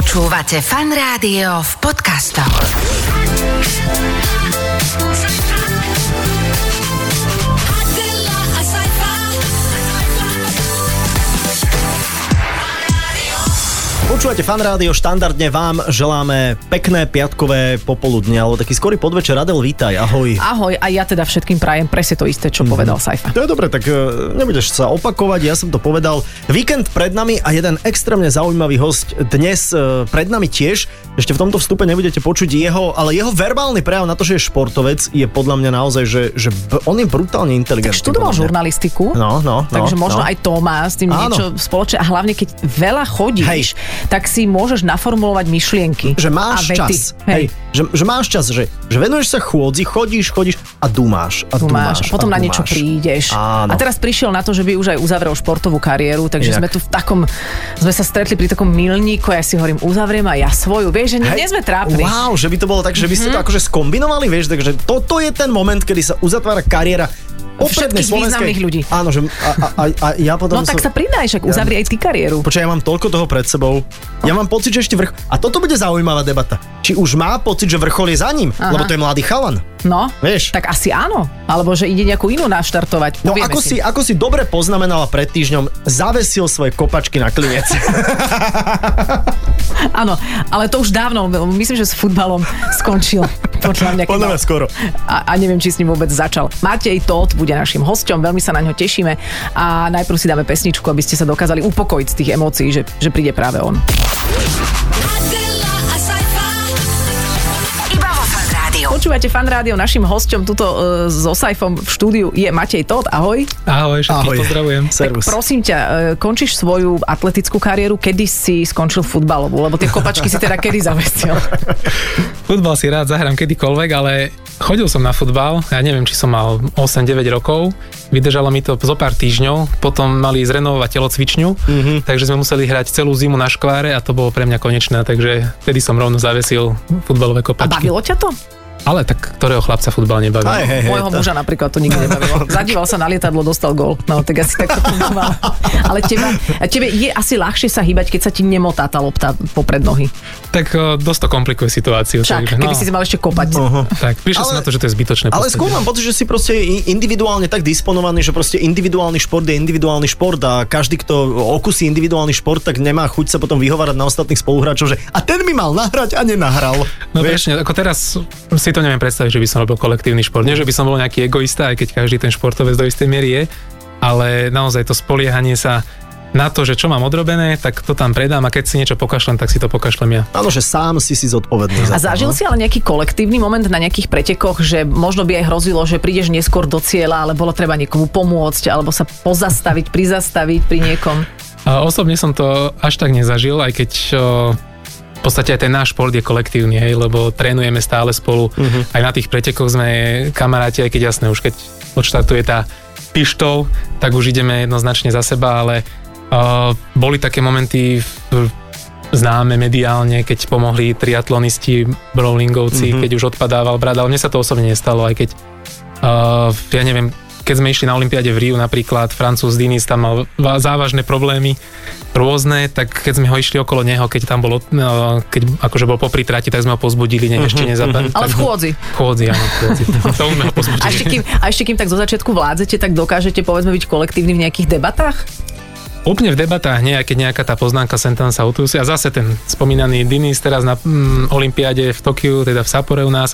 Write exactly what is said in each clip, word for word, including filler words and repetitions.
Počúvate Fan Rádio v podcastoch. Počúvate Fan Rádio, štandardne vám želáme pekné piatkové popoludne, alebo taký skorý podvečer. Adel, vítaj, ahoj. Ahoj, a ja teda všetkým prajem presne to isté, čo mm. povedal Sajfa. To je dobre, tak nebudeš sa opakovať, ja som to povedal. Víkend pred nami a jeden extrémne zaujímavý hosť dnes pred nami tiež. Ešte v tomto vstupe nebudete počuť jeho, ale jeho verbálny prejav na to, že je športovec, je podľa mňa naozaj, že, že on je brutálne inteligentný. Tak študoval žurnalistiku, no, no, no, takže možno no. aj to má s tým Áno. niečo spoločné, a hlavne keď veľa chodíš, hej, tak si môžeš naformulovať myšlienky. Že máš čas. Hej. Hej, že, že máš čas, že, že venuješ sa chôdzi, chodíš, chodíš a dumáš. A dumáš, dumáš a potom a na dumáš. Niečo prídeš. Áno. A teraz prišiel na to, že by už aj uzavrel športovú kariéru, takže Jak? sme tu v takom, sme sa stretli pri takom milníku, ja si hovorím, uzavriem aj ja svoju. Vieš, že nie, nie sme trápni. Wow, že by to bolo tak, že by ste to mm-hmm. akože skombinovali, vieš, takže toto je ten moment, kedy sa uzatvára kariéra všetkých významných ľudí. Áno, že a, a, a ja potom... No som, tak sa pridaj, však uzavri ja, aj ty kariéru. Počkaj, ja mám toľko toho pred sebou. Ja mám pocit, že ešte vrch... A toto bude zaujímavá debata. Či už má pocit, že vrchol je za ním, Aha. lebo to je mladý chalan. No, vieš? Tak asi áno. Alebo že ide nejakú inú naštartovať. No ako si, ako si dobre poznamenala pred týždňom, zavesil svoje kopačky na klinec. Áno, ale to už dávno, myslím, že s futbalom skončil. Podľa mňa no. skoro. A, a neviem, či s ním vôbec začal. Matej Tóth bude našim hosťom, veľmi sa na ňo tešíme a najprv si dáme pesničku, aby ste sa dokázali upokojiť z tých emócií, že, že príde práve on. Počúvate Fan Rádio, našim hosťom tuto e, so Sajfom v štúdiu je Matej Tóth, ahoj. Ahoj, všetkých pozdravujem. Servus. Tak prosím ťa, e, končíš svoju atletickú kariéru, kedy si skončil futbalovú, lebo tie kopačky si teda kedy zavestil? Futbal si rád zahrám kedykoľvek, ale chodil som na futbal, ja neviem, či som mal osem deväť rokov, vydržalo mi to zo pár týždňov, potom mali zrenovovať telocvičňu, mm-hmm. takže sme museli hrať celú zimu na škváre a to bolo pre mňa konečné, takže vtedy som rovno zavesil futbalové kopačky. A bavilo ťa to? Ale tak ktorého chlapca futbal nebavil? Aj, hej, hej, Mojho to... muža napríklad to nikdy nebavilo. Zadíval sa na lietadlo, dostal gól. No tak asi takto fungoval. Ale teba, tebe je asi ľahšie sa hýbať, keď sa ti nemotá tá lopta popred nohy. Tak o, dosť to komplikuje situáciu. Však, takže, keby no. si si mal ešte kopať. Uh-huh. Tak, prišiel som na to, že to je zbytočné. Ale skôr mám pocit, že si proste individuálne tak disponovaný, že proste individuálny šport je individuálny šport a každý, kto okusí individuálny šport, tak nemá chuť sa potom vyhovárať na ostatných spoluhráčov, že a ten mi mal nahrať a nenahral. No prečne, ako teraz si to neviem predstaviť, že by som robil kolektívny šport. Nie, že by som bol nejaký egoista, aj keď každý ten športovec do istej miery je, ale naozaj to spoliehanie sa na to, že čo mám odrobené, tak to tam predám a keď si niečo pokašlem, tak si to pokašlem ja. Áno, že sám si si zodpovedný. A zažil si ale nejaký kolektívny moment na nejakých pretekoch, že možno by aj hrozilo, že prídeš neskôr do cieľa, ale bolo treba niekomu pomôcť, alebo sa pozastaviť, prizastaviť pri niekom? A osobne som to až tak nezažil, aj keď... Čo... V podstate aj ten náš šport je kolektívny, hej, lebo trénujeme stále spolu. Uh-huh. Aj na tých pretekoch sme kamaráti, aj keď jasné, už keď odštartuje tá pištol, tak už ideme jednoznačne za seba, ale uh, boli také momenty v, známe mediálne, keď pomohli triatlonisti, bowlingovci, uh-huh. keď už odpadával brat, ale mne sa to osobne nestalo, aj keď uh, ja neviem, keď sme išli na olympiáde v Riu napríklad, Francúz Dinis tam mal závažné problémy rôzne, tak keď sme ho išli okolo neho, keď tam bolo, no, keď akože bol popri trati, tak sme ho pozbudili, nech ešte nezabali. Ale v chôdzi. V chôdzi, áno, v chôdzi. To sme ho pozbudili. A ešte, kým, a ešte kým tak zo začiatku vládzete, tak dokážete povedzme byť kolektívni v nejakých debatách? Úplne v debatách nie, aj keď nejaká tá poznámka sem tam sa utúsi. A zase ten spomínaný Dinis teraz na mm, olympiáde v Tokiu, teda v Sapore u nás,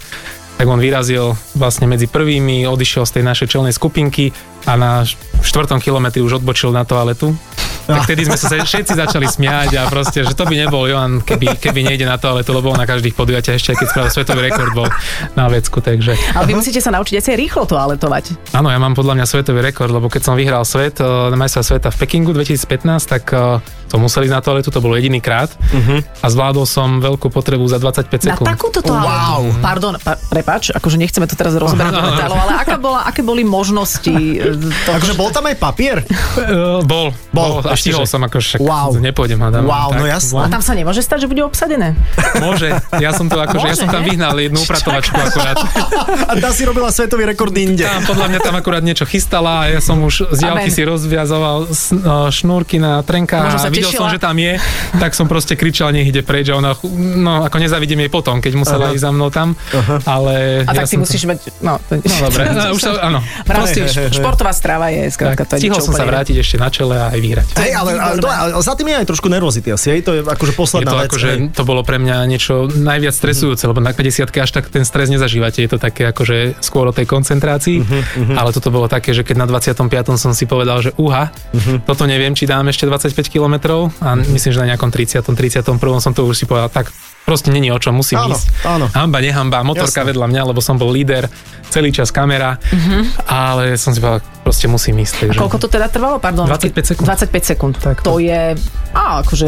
tak on vyrazil vlastne medzi prvými, odišiel z tej našej čelnej skupinky a na štvrtom kilometri už odbočil na toaletu. Tak vtedy sme sa všetci začali smiať a proste, že to by nebol Johan, keby, keby nejde na toaletu, lebo on na každých podujatiach ešte, keď spravil svetový rekord bol na vecku, takže... Ale vy musíte sa naučiť asi rýchlo toaletovať. Áno, ja mám podľa mňa svetový rekord, lebo keď som vyhral svet, majstra sveta v Pekingu dvetisícpätnásť, tak to museli ísť na toaletu, to bolo jediný krát uh-huh. a zvládol som veľkú potrebu za dvadsaťpäť sekúnd. Na takúto toaletu? Wow. Pardon, pa, prepáč, akože nechceme to teraz rozberať do detailu, ale aká bola, aké boli možnosti? To... Akože bol tam aj papier? Bol, bol. bol. A stihol som ako však, wow. nepôjdem hádam. Wow, tak, no jasné. A tam sa nemôže stať, že bude obsadené? Môže, ja som to akože, môže, ja som tam vyhnal jednu upratovačku akurát. A tá si robila svetový rekord inde. Tam, podľa mňa tam akurát niečo chystala a ja som už z diaľky si rozviazoval šnúrky na trenkách a videl videl som, že tam je, tak som proste kričal, nech ide preč, a ona, no ako nezavidím jej potom, keď musela ísť za mnou tam, aha, ale... A ja tak ty musíš to... mať, no... To... No dobre, už sa, áno. Proste športová strava je, skrátka to je niečo úplne. Stihol som sa vrátiť ešte na čele a aj vyhrať. Hej, ale, ale, ale za tým je aj trošku nervozity asi, hej, to je akože posledná je to vec. Akože, to bolo pre mňa niečo najviac stresujúce, lebo na päťdesiatke až tak ten stres nezažívate, je to také akože skôr o tej koncentrácii, uh-huh, ale toto bolo také, že keď na dvadsiatom piatom som si povedal, že uha, uh-huh, toto neviem, či dám ešte dvadsaťpäť kilometrov a myslím, že na nejakom tridsiatom, tridsiatom prvom som to už si povedal, tak proste není o čom, musím áno, ísť. Áno. Hamba, nehamba, motorka jasne vedľa mňa, lebo som bol líder, celý čas kamera, uh-huh, ale som si povedal, proste musím ísť. Takže... A koľko to teda trvalo? Pardon, dvadsaťpäť sekúnd. dvadsaťpäť sekúnd. Tak, to, to je... Á, akože...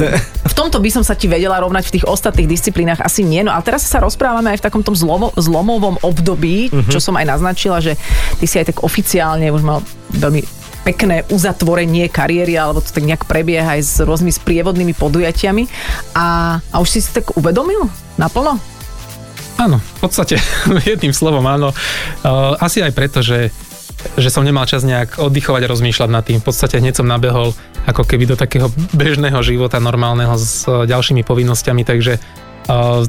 V tomto by som sa ti vedela rovnať, v tých ostatných disciplínach asi nie. No a teraz sa rozprávame aj v takomto zlomo, zlomovom období, uh-huh, čo som aj naznačila, že ty si aj tak oficiálne už mal veľmi pekné uzatvorenie kariéry, alebo to tak nejak prebieha aj s rôznymi sprievodnými podujatiami. A, a už si si tak uvedomil naplno? Áno, v podstate jedným slovom áno. Uh, asi aj preto, že, že som nemal čas nejak oddychovať a rozmýšľať nad tým. V podstate hneď som nabehol ako keby do takého bežného života normálneho s uh, ďalšími povinnosťami, takže uh,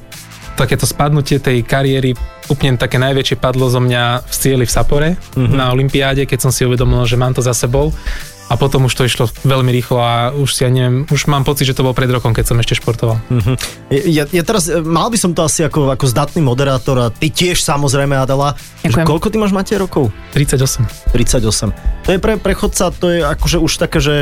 takéto spadnutie tej kariéry, úplne také najväčšie padlo zo mňa v cieli v Sapore, mm-hmm, na olympiáde, keď som si uvedomil, že mám to za sebou, a potom už to išlo veľmi rýchlo a už si ja neviem, už mám pocit, že to bol pred rokom, keď som ešte športoval. Mm-hmm. Ja, ja teraz, mal by som to asi ako, ako zdatný moderátor a ty tiež samozrejme, Adela. Koľko ty máš, Matej, rokov? tridsaťosem. tridsaťosem. To je pre prechodca, to je akože už také, že...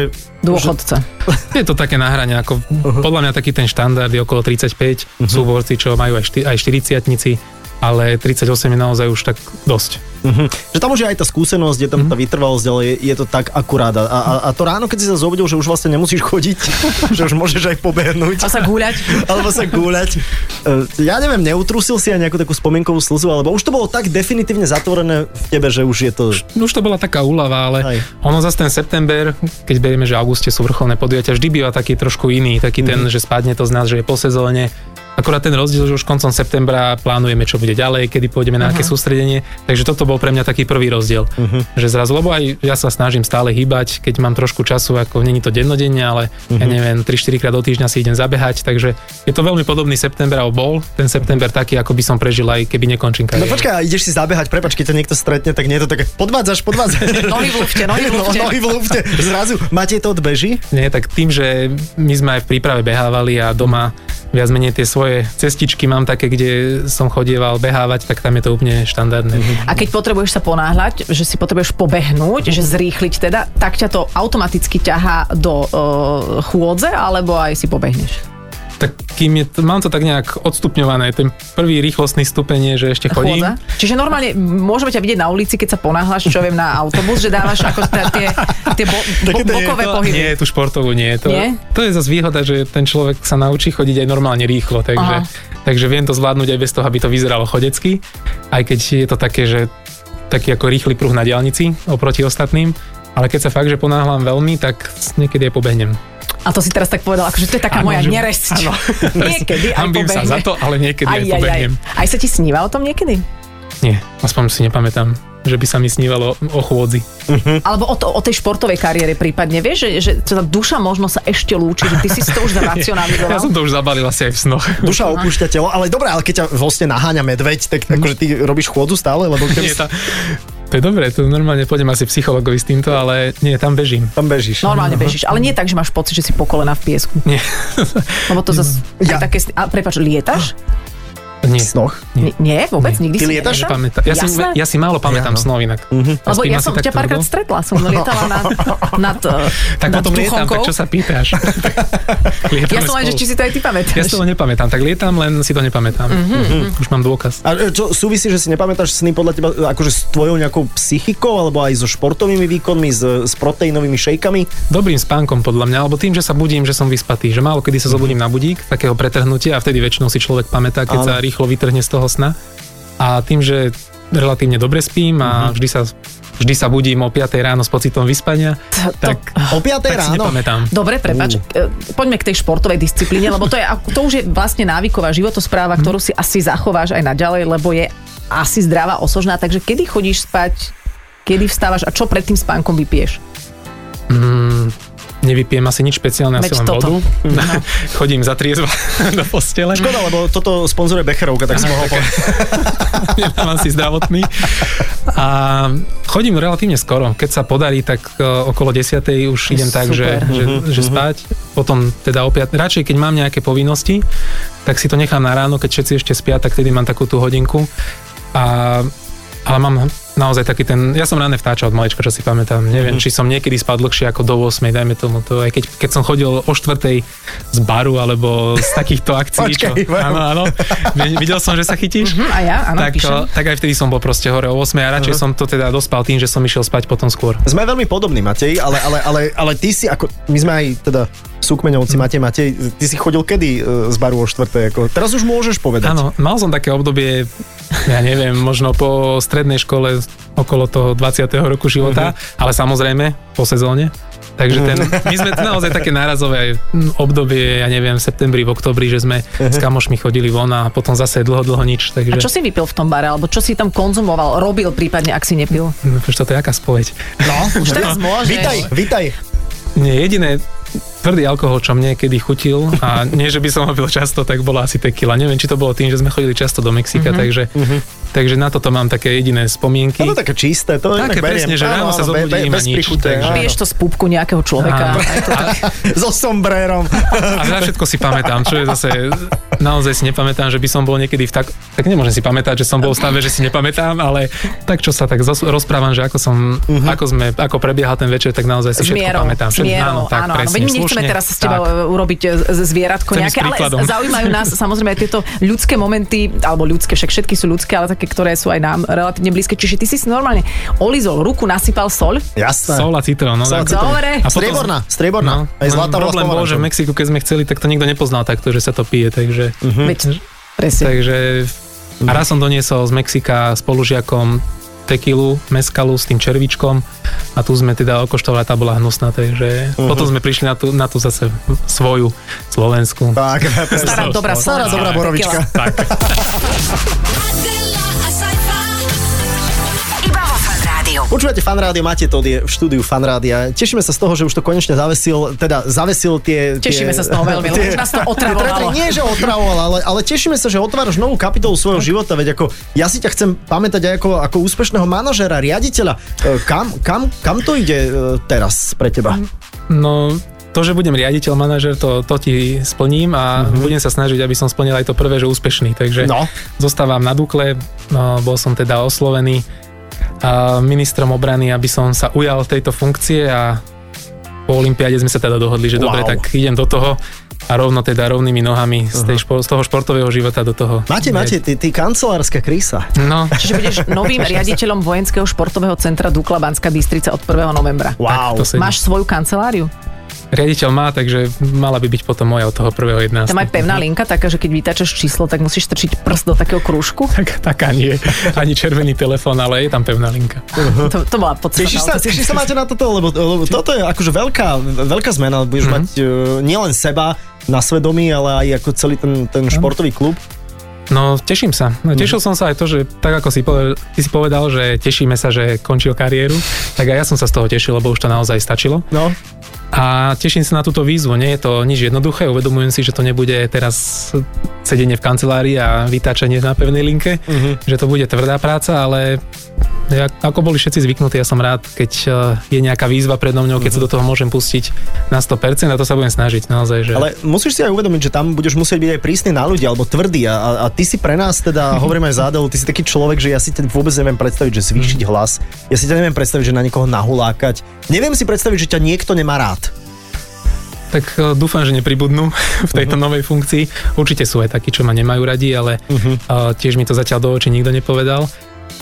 Dôchodca. Že... Je to také na hrane, ako uh-huh, podľa mňa taký ten štandard je okolo tridsaťpäť, uh-huh, sú borci, čo majú aj, šty, aj štyridsiatnici, ale tridsaťosem je naozaj už tak dosť. Mm-hmm. Že tam už je aj tá skúsenosť, je tam mm-hmm, tá vytrvalosť, ale je, je to tak akurát. A, a, a to ráno, keď si sa zobudil, že už vlastne nemusíš chodiť, že už môžeš aj pobehnúť. A sa gúľať. Alebo sa gúľať. Ja neviem, neutrusil si aj nejakú takú spomienkovú slzu, alebo už to bolo tak definitívne zatvorené v tebe, že už je to... Už to bola taká úlava, ale aj ono zase ten september, keď berieme, že v auguste sú vrcholné podujatia, vždy býva taký trošku iný, taký ten, mm-hmm, že spadne to z nás, že je po sezóne. Akorát ten rozdiel, že už koncom septembra plánujeme, čo bude ďalej, kedy pôjdeme na aké uh-huh, sústredenie. Takže toto bol pre mňa taký prvý rozdiel. Uh-huh. Že zrazu, lebo aj ja sa snažím stále hýbať, keď mám trošku času, ako není to dennodenne, ale uh-huh, ja neviem, tri štyri krát do týždňa si idem zabehať, takže je to veľmi podobný september, alebo bol ten september taký, ako by som prežil, aj keby nekončím kariéru. No počkaj, ideš si zabehať, prepáč, keď to niekto stretne, tak nie je to také, podvádzaš, podvádzaš. Nohy v lufte, nohy v lufte. Nohy v lufte. Zrazu Matej Tóth beží? Nie, tak tým, že my sme aj v príprave behávali a doma viac menej tie svoje cestičky mám také, kde som chodieval behávať, tak tam je to úplne štandardné. A keď potrebuješ sa ponáhľať, že si potrebuješ pobehnúť, že zrýchliť teda, tak ťa to automaticky ťahá do uh, chôdze, alebo aj si pobehneš? Tak kým je, mám to tak nejak odstupňované, ten prvý rýchlostný stupeň je, že ešte chodím. Chôdza. Čiže normálne môžeme ťa vidieť na ulici, keď sa ponáhľaš, čo viem, na autobus, že dávaš ako tá, tie, tie bo, bo, bokové to, pohyby. Nie, tú športovú nie. To, nie? To je zase výhoda, že ten človek sa naučí chodiť aj normálne rýchlo, takže, takže viem to zvládnuť aj bez toho, aby to vyzeralo chodecky, aj keď je to také, že taký ako rýchly pruh na diaľnici oproti ostatným, ale keď sa fakt, že ponáhľam veľmi, tak niekedy aj pobehnem. A to si teraz tak povedal, akože to je taká ano, moja neresť. Áno. Niekedy aj pobehnem. Hambím sa za to, ale niekedy aj, aj pobehnem. Aj, aj. aj sa ti sníva o tom niekedy? Nie, aspoň si nepamätám, že by sa mi snívalo o chôdzi. Uh-huh. Alebo o, to, o tej športovej kariére prípadne. Vieš, že, že tá duša možno sa ešte lúči, že ty si to už zracionalizoval. Ja som to už zabalil asi aj v snoch. Duša uh-huh, opúšťa telo, ale dobré, ale keď ťa vlastne naháňa medveď, tak akože ty robíš chôdzu stále? Lebo keď... Nie, tá... To je dobré, to normálne pôjdem asi psychologovi s týmto, ale nie, tam bežím. Tam bežíš. Normálne bežíš, ale nie tak, že máš pocit, že si po kolená v piesku. Nie. Lebo to zase ja. Také... A prepáč, lietaš? Nie. Snoch? Nie, nie vôbec, nie. Nikdy si lietaš? Ja, si, ja si málo pamätám ja, no. snov inak. Uh-huh. Lebo ja som ťa párkrát stretla, som lietala nad, nad, tak nad potom lietam, tak čo sa pýtaš? Ja som len, že či si to aj ty pamätáš. Ja si to nepamätám, tak lietam, len si to nepamätám. Uh-huh. Uh-huh. Už mám dôkaz. A čo súvisí, že si nepamätáš sny podľa teba akože s tvojou nejakou psychikou, alebo aj so športovými výkonmi, s, s proteínovými šejkami? Dobrým spánkom podľa mňa, alebo tým, že sa budím, že som vyspatý, že málo kedy sa zobudím na budík, takého pretrhnutia, a vtedy väčšinou si človek pamätá, keď sa rýchlo vytrhne z toho sna. A tým, že relatívne dobre spím a vždy sa, vždy sa budím o piatej ráno s pocitom vyspania, to, tak o piatej tak ráno si nepamätám. Dobre, prepáč. Uh. Poďme k tej športovej disciplíne, lebo to je, to už je vlastne návyková životospráva, ktorú si asi zachováš aj naďalej, lebo je asi zdravá, osožná. Takže kedy chodíš spať, kedy vstávaš a čo pred tým spánkom vypiješ? Mm, nevypijem asi nič špeciálne, asi len vodu. No. Chodím za triezva do postele. Škoda, lebo toto sponzoruje Becherovka, tak ano, si mohol povedať. Nemám asi zdravotný. A chodím relatívne skoro. Keď sa podarí, tak okolo desiatej už idem tak, že, že, uh-huh, že spať. Potom teda opäť, radšej keď mám nejaké povinnosti, tak si to nechám na ráno, keď všetci ešte spia, tak tedy mám takú tú hodinku. A ale mám naozaj taký ten, ja som ranné vtáča od malička, čo si pamätám, neviem, mm. či som niekedy spal dlhšie ako do ôsmej, dajme tomu to, aj keď, keď som chodil o štvrtej z baru, alebo z takýchto akcií, čo, áno, áno, videl som, že sa chytíš, mm-hmm, a ja, áno, tak, tak aj vtedy som bol proste hore o ôsmej a radšej uh-huh. som to teda dospal tým, že som išiel spať potom skôr. Sme veľmi podobní, Matej, ale, ale, ale, ale ty si ako, my sme aj teda súkmeňovci, mm. Matej, Matej, ty si chodil kedy z baru o štvrtej, ako, teraz už môžeš povedať. Áno, mal som také obdobie, ja neviem, možno po strednej škole okolo toho dvadsiateho roku života, mm-hmm, ale samozrejme po sezóne. Takže ten, my sme naozaj také nárazové obdobie, ja neviem, v septembri, v oktobri, že sme uh-huh. s kamošmi chodili von a potom zase dlho, dlho nič. Takže... A čo si vypil v tom bare? Alebo čo si tam konzumoval, robil prípadne, ak si nepil? No, už toto je aká spoveď. No, už teraz no. môžeš. Vítaj, vítaj. Nie, jediné... Tvrdý alkohol, čo mne kedy chutil a nie, že by som ho pil často, tak bola asi tequila. Neviem, či to bolo tým, že sme chodili často do Mexika, mm-hmm, takže, mm-hmm, takže na toto mám také jediné spomienky. No to také čisté, to je také presne, že ráno sa zobudím a nič. Piješ to z pupku nejakého človeka. So sombrérom. A za všetko si pamätám, čo je zase, naozaj si nepamätám, že by som bol niekedy v tak, tak nemôžem si pamätať, že som bol v stave, že si nepamätám, ale tak, čo sa tak rozprávam, že ako som, ako sme, ako prebiehal ten večer, tak naozaj si všetko pamätám. Áno, tak presne. My nechceme teraz s teba tak urobiť zvieratko chcem nejaké, ale zaujímajú nás samozrejme aj tieto ľudské momenty, alebo ľudské, však všetky sú ľudské, ale také, ktoré sú aj nám relatívne blízke. Čiže ty si si normálne olizol ruku, nasypal sol. Jasné. Sol a citrón. No, dobre. A potom, strieborná, strieborná. No, aj zlatá bola. Problém bol, že v Mexiku, keď sme chceli, tak to nikto nepoznal takto, že sa to pije, takže... Uh-huh. Takže... A raz som doniesol z Mexika spolužiakom tequilu, mezcalu s tým červičkom a tu sme teda okoštovala, tá bola hnusná, takže uh-huh. potom sme prišli na tú, na tú zase svoju slovenskú. Tak, stará dobrá, stará dobrá borovička. Tak. Počúvate Fan Rádio, Matej Tóth je v štúdiu Fan Rádia. Tešíme sa z toho, že už to konečne zavesil, teda zavesil tie... Tešíme tie, sa z toho veľmi, tie, lebo nás to otravovalo. Nie, že otravovalo, ale, ale tešíme sa, že otváraš novú kapitolu svojho života, veď ako ja si ťa chcem pamätať aj ako, ako úspešného manažera, riaditeľa. Kam, kam, kam to ide teraz pre teba? No... To, že budem riaditeľ, manažer, to, to ti splním a mm-hmm. budem sa snažiť, aby som splnil aj to prvé, že úspešný. Takže no. zostávam na Dukle, no, bol som teda oslovený a ministrom obrany, aby som sa ujal tejto funkcie a po olympiáde sme sa teda dohodli, že wow. dobre, tak idem do toho a rovno teda rovnými nohami uh-huh. z, tej špo, z toho športového života do toho. Máte, máte, ty, ty kancelárska krísa. No. Čiže budeš novým riaditeľom vojenského športového centra Dukla Banská Bystrica od prvého novembra. Wow. Tak, máš svoju kanceláriu? Riaditeľ má, takže mala by byť potom moja od toho prvého jedenásteho. Tam aj pevná linka taká, že keď vytáčaš číslo, tak musíš strčiť prst do takého krúžku? Tak, taká nie. Ani červený telefón, ale je tam pevná linka. Uh-huh. To, to bola podstata. Tešíš sa, tešíš sa máte na toto, lebo, lebo toto je akože veľká, veľká zmena. Budeš uh-huh. mať uh, nielen seba na svedomí, ale aj ako celý ten, ten športový klub. No, teším sa. No, tešil som sa aj to, že tak ako si povedal, ty si povedal, že tešíme sa, že končil kariéru, tak aj ja som sa z toho tešil, lebo už to naozaj stačilo. No. A teším sa na túto výzvu. Nie je to nič jednoduché, uvedomujem si, že to nebude teraz sedenie v kancelárii a vytáčanie na pevnej linke, mm-hmm. že to bude tvrdá práca, ale ja, ako boli všetci zvyknutí, ja som rád, keď je nejaká výzva predo mňou, keď mm-hmm. sa do toho môžem pustiť na sto percent a to sa budem snažiť naozaj. Že... Ale musíš si aj uvedomiť, že tam budeš musieť byť aj prísny na ľudí alebo tvrdý a, a ty si pre nás, teda hovorím aj za Adelu, ty si taký človek, že ja si teda vôbec neviem predstaviť, že zvýšiť mm-hmm. hlas, ja si teda neviem predstaviť, že na niekoho nahulákať, neviem si predstaviť, že ťa niekto nemá rád. Tak dúfam, že nepribudnú v tejto uh-huh. novej funkcii. Určite sú aj takí, čo ma nemajú radi, ale uh-huh. uh, tiež mi to zatiaľ do očí nikto nepovedal.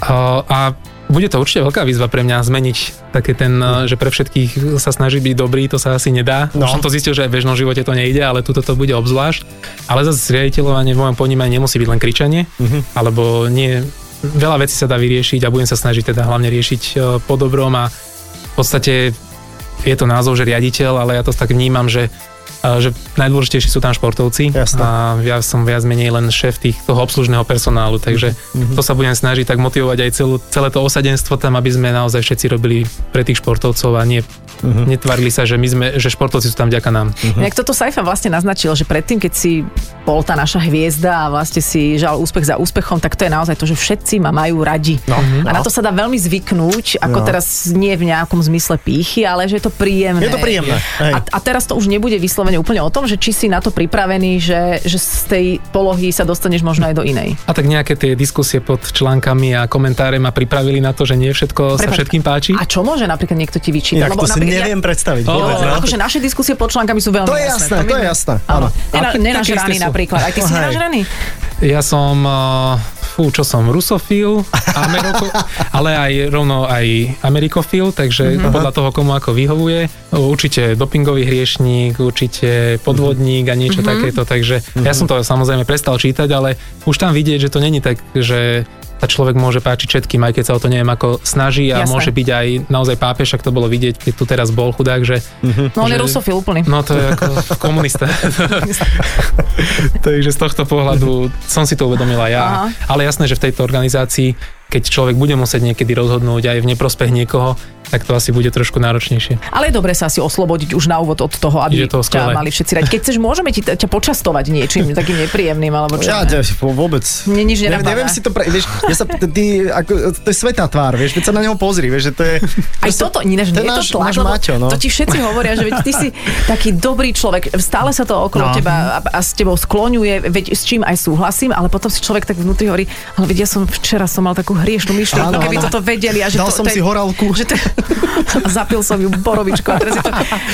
Uh, a bude to určite veľká výzva pre mňa zmeniť také ten, uh-huh. že pre všetkých sa snaží byť dobrý, to sa asi nedá. No. Už som to zistil, že aj v bežnom živote to nejde, ale tuto to bude obzvlášť. Ale zase riaditeľovanie v mojom ponímaní nemusí byť len kričanie, uh-huh. alebo nie, veľa vecí sa dá vyriešiť a budem sa snažiť teda hlavne riešiť uh, po dobrom a v podstate je to názov, že riaditeľ, ale ja to tak vnímam, že, že najdôležitejší sú tam športovci. Jasne. A ja som viac menej len šéf tých, toho obslužného personálu, takže mm-hmm. to sa budem snažiť tak motivovať aj celú, celé to osadenstvo tam, aby sme naozaj všetci robili pre tých športovcov a nie Uh-huh. Netvárili sa, že my sme, že športovci sú tam vďaka nám. Uh-huh. Jak toto Sajfa vlastne naznačil, že predtým, keď si bol tá naša hviezda a vlastne si žal úspech za úspechom, tak to je naozaj to, že všetci ma majú radi. No. Uh-huh. A na to sa dá veľmi zvyknúť, ako no. teraz nie v nejakom zmysle pýchy, ale že je to príjemné. Je to príjemné. A, a teraz to už nebude vyslovene úplne o tom, že či si na to pripravený, že, že z tej polohy sa dostaneš možno aj do inej. A tak nejaké tie diskusie pod článkami a komentáre ma pripravili na to, že nie všetko Prepač, sa všetkým páči. A čo môže napríklad niekto ti vyčítať? Lebo to si neviem predstaviť. Oh, vôbec, no? Akože naše diskusie pod článkami sú veľmi. To je jasné, to je jasné. Áno. Nenažraný napríklad. Aj ty si nenažraný? Ja som, fú, čo som, rusofil, Ameriko, ale aj rovno aj amerikofil, takže mm-hmm. podľa toho, komu ako vyhovuje. Určite dopingový hriešník, určite podvodník a niečo mm-hmm. takéto, takže mm-hmm. ja som to samozrejme prestal čítať, ale už tam vidieť, že to není tak, že tá človek môže páčiť všetkým, aj keď sa o to neviem ako snaží a Jasne. Môže byť aj naozaj pápež, ak to bolo vidieť, keď tu teraz bol chudák, že... No on je rusofil úplný. No to je ako komunista. Takže z tohto pohľadu som si to uvedomila ja. Aha. Ale jasné, že v tejto organizácii, keď človek bude musieť niekedy rozhodnúť aj v neprospech niekoho, tak to asi bude trošku náročnejšie. Ale je dobre sa asi oslobodiť už na úvod od toho, aby to ťa mali všetci radi. Keď chceš, môžeme ti ťa počastovať niečím takým nepríjemným, alebo čo? Ja ťa vôbec. Nie, nič nenapadá. Neviem si to, pre, vieš, ja sa, ty, ako, to je svätá tvár, vieš, veď sa na neho pozri, vieš, že to je... Aj proste, toto, nie, nie, to je náš, to tlak, náš Maťo, no. To ti všetci hovoria, že veď ty si taký dobrý človek, stále sa to okolo no. teba a, a s tebou skloňuje, veď s čím aj súhlasím, ale potom si človek tak vnútri hovorí, ale veď ja som včera som mal takú hriešnú myšlienku, keby toto vedeli a že dal to, som to je, si horálku. A zapil som ju borovičku a teraz je to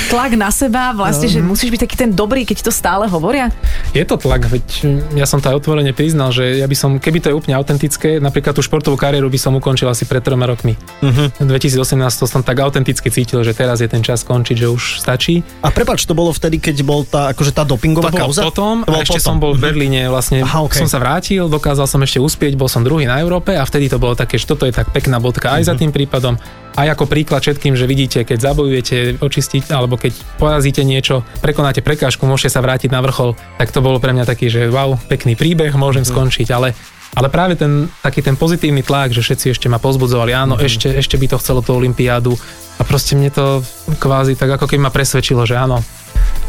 tlak na seba, vlastne, že musíš byť taký ten dobrý, keď to stále hovoria. Je to tlak, veď ja som to aj otvorene priznal, že ja by som, keby to je úplne autentické, napríklad tú športovú kariéru by som ukončil asi pred troma rokmi. Uh-huh. V dvetisícosemnásť to som tak autenticky cítil, že teraz je ten čas končiť, že už stačí. A prepáč, to bolo vtedy, keď bol tá, akože tá dopingová to kauza? Potom, to bolo potom, a ešte som bol v Berlíne, vlastne Aha, okay. som sa vrátil, dokázal som ešte uspieť, bol som druhý na Európe a vtedy to bolo také, že toto je tak pekná bodka aj uh-huh. za tým prípadom. Aj ako príklad všetkým, že vidíte, keď zabojujete, očistiť, alebo keď porazíte niečo, prekonáte prekážku, môžete sa vrátiť na vrchol, tak to bolo pre mňa taký, že wow, pekný príbeh, môžem mm. skončiť, ale, ale práve ten taký ten pozitívny tlak, že všetci ešte ma pozbudzovali, áno, mm. ešte, ešte by to chcelo tú olympiádu a proste mne to kvázi tak ako keby ma presvedčilo, že áno,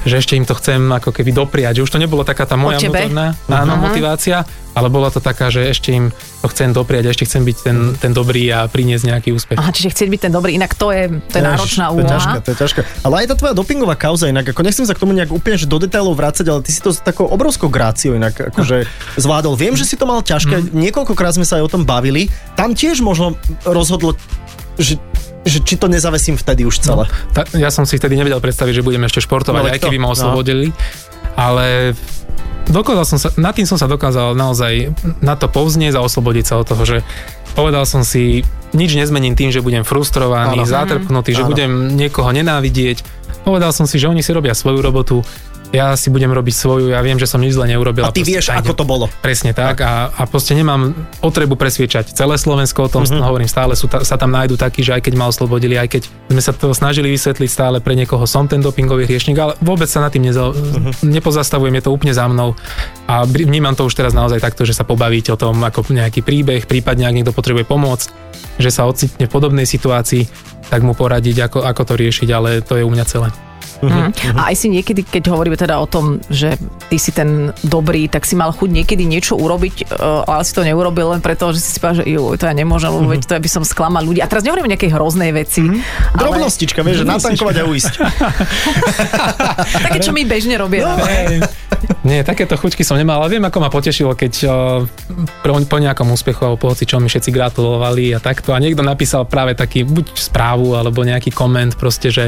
že ešte im to chcem ako keby dopriať, že už to nebolo taká tá moja vnútorná áno, uh-huh. motivácia, ale bola to taká, že ešte im to chcem dopriať, ešte chcem byť ten, ten dobrý a priniesť nejaký úspech. Aha, čiže chcieť byť ten dobrý, inak to je, to je Jež, náročná úloha. To je ťažká, to je ťažká. Ale aj tá tvoja dopingová kauza, inak ako nechcem sa k tomu nejak úplne že do detailov vrácať, ale ty si to s takou obrovskou gráciou inak akože zvládol. Viem, že si to mal ťažké, mm. niekoľkokrát sme sa aj o tom bavili, tam tiež možno rozhodlo, že že či to nezavesím vtedy už celé. No, tá, ja som si vtedy nevedel predstaviť, že budem ešte športovať, no, aj keby ma oslobodili. No. Ale dokázal som sa, nad tým som sa dokázal naozaj na to povznieť a oslobodiť sa od toho, že povedal som si, nič nezmením tým, že budem frustrovaný, ano. Zatrpnutý, ano. Že budem niekoho nenávidieť. Povedal som si, že oni si robia svoju robotu, ja si budem robiť svoju, ja viem, že som nič zle neurobil. A ty vieš, ako to bolo. Presne tak a, a proste nemám potrebu presviečať celé Slovensko o tom, mm-hmm. hovorím stále, sú ta, sa tam nájdú takí, že aj keď ma oslobodili, aj keď sme sa to snažili vysvetliť stále pre niekoho, som ten dopingový hriešnik, ale vôbec sa nad tým neza, mm-hmm. nepozastavujem, je to úplne za mnou a vnímam to už teraz naozaj takto, že sa pobavíte o tom, ako nejaký príbeh, prípadne ak niekto potrebuje pomôcť, že sa ocitne v podobnej situácii, tak mu poradiť, ako, ako to riešiť, ale to je u mňa celé. Mm. Mm. A aj si niekedy, keď hovoríme teda o tom, že ty si ten dobrý, tak si mal chuť niekedy niečo urobiť, ale si to neurobil len preto, že si si povedal, že juj, to ja nemôžem, mm. veď to ja by som sklamal ľudí. A teraz nehovorím o nejakej hroznej veci. Mm. Ale... Drobnostička, vieš, že natankovať a uísť. Také, čo my bežne robíme. No. Nie, takéto chuťky som nemal, ale viem, ako ma potešilo, keď o, po nejakom úspechu alebo po hocičom mi všetci gratulovali a takto. A niekto napísal práve taký buď správu alebo nejaký koment proste, že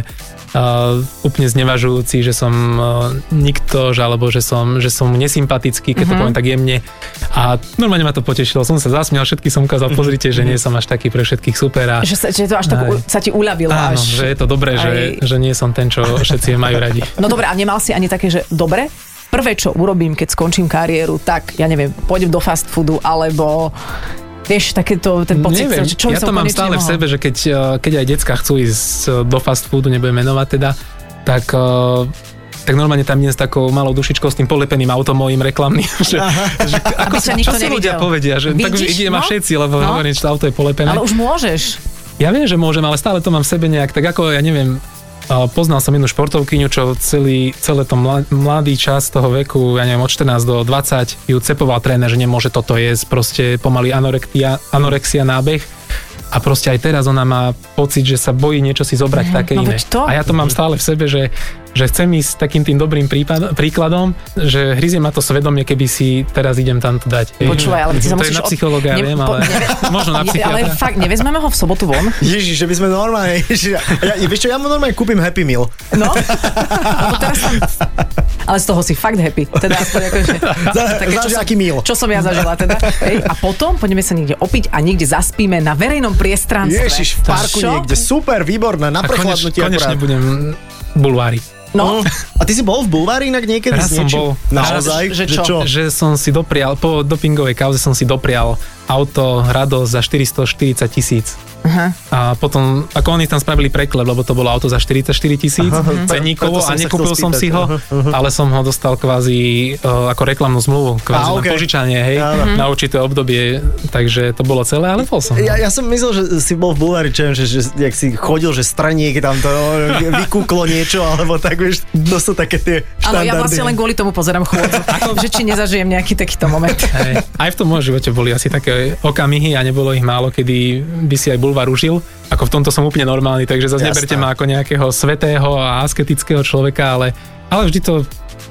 Uh, úplne znevažujúci, že som uh, niktož, alebo že som, že som nesympatický, keď mm-hmm. to poviem tak jemne. A normálne ma to potešilo. Som sa zasmial, všetky som ukázal, pozrite, že nie som až taký pre všetkých super. A... Že, sa, že to až tak u, sa ti uľavilo. Áno, až... že je to dobré, že, že nie som ten, čo všetci majú radi. No dobre, a nemal si ani také, že dobre? Prvé, čo urobím, keď skončím kariéru, tak, ja neviem, pôjdem do fast foodu, alebo... Vieš, takéto, ten pocit, neviem, čo by ja som to mám stále mohol? V sebe, že keď, keď aj decka chcú ísť do fast foodu, nebudem menovať teda, tak, tak normálne tam idem s takou malou dušičkou, s tým polepeným autom mojím reklamným. Že, že, ako sa, čo si ľudia povedia, že vidíš, tak už idem no? a všetci, lebo no? hovorím, že to auto je polepené. Ale už môžeš. Ja viem, že môžem, ale stále to mám v sebe nejak, tak ako, ja neviem, Poznal som jednu športovkyňu, čo celý, celé to mladý čas toho veku, ja neviem, od štrnásť do dvadsať ju cepoval tréner, že nemôže toto jesť, proste pomaly anorexia, anorexia nábeh. A proste aj teraz ona má pocit, že sa bojí niečo si zobrať mm, také no iné. To? A ja to mám stále v sebe, že, že chcem ísť takým tým dobrým prípad, príkladom, že hryzie ma to svedomie, keby si teraz idem tam to dať. Počúvaj, ale ty sa musíš... To je na psychologa, od... ja viem, ale... Neve... Možno na psychiatra. Ale fakt, nevezmeme ho v sobotu von? Ježiš, že by sme normálne... Ježiš, ja, vieš čo, ja mu normálne kúpim Happy Meal. No? Lebo teraz som... Ale z toho si fakt happy. Teda aspoň akože... Záleží, čo, aký meal. Čo som ja zažila teda. Hej, a potom poďme sa niekde opiť a niekde zaspíme na verejnom priestranstve. Ježiš, v parku čo? Niekde. Super, výborné, na prechladnutie. A koneč, konečne budem bulváriť. No. A ty si bol v bulvári inak niekedy? Raz som bol. Naozaj? Že, že, že čo? Že som si doprial, po dopingovej kauze som si doprial auto Radosť za štyristoštyridsať tisíc. Aha. A potom, ako oni tam spravili preklep, lebo to bolo auto za štyridsaťštyri tisíc ceníkovo a nekúpil som si ho, ale som ho dostal kvázi uh, ako reklamnú zmluvu, kvázi a, okay. na požičanie, hej, ja, na určité obdobie, takže to bolo celé, ale bol som. Ja, ja som myslel, že si bol v bulvári, že, že, že jak si chodil, že straniek tam to vykúklo niečo, alebo tak, vieš, to sú také tie štandardy. Ale ja vlastne len kvôli tomu pozerám chôdzu, že či nezažijem nejaký takýto moment. Hej. Aj v tom môj živote boli asi také okamihy a nebolo ich málo, kedy by si aj bol varúžil. Ako v tomto som úplne normálny, takže zase neberte ma ako nejakého svätého a asketického človeka, ale, ale vždy to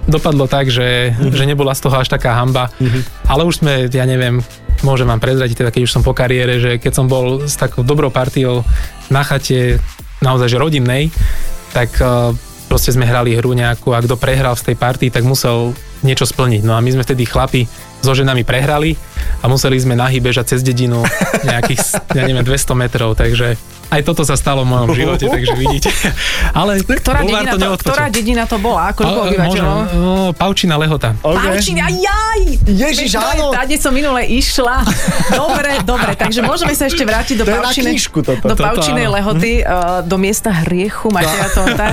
dopadlo tak, že, mm-hmm. že nebola z toho až taká hanba. Mm-hmm. Ale už sme, ja neviem, môžem vám prezradiť, teda keď už som po kariére, že keď som bol s takou dobrou partiou na chate, naozaj že rodinnej, tak proste sme hrali hru nejakú a kto prehral z tej partii, tak musel niečo splniť. No a my sme vtedy chlapi so ženami prehrali a museli sme nahý bežať cez dedinu nejakých, ja neviem, dvesto metrov, takže aj toto sa stalo v mojom živote, takže vidíte. Ale ktorá dedina to, to ktorá dedina to bola? Koľko obyvateľov? No, Pavčina Lehota. Okay. Pavčina, jaj! Ježiš, áno! Tade som minule išla. Dobre, dobre, takže môžeme sa ešte vrátiť do Pavčine, do Pavčinej Lehoty, hm? do miesta hriechu Mateja Tótha,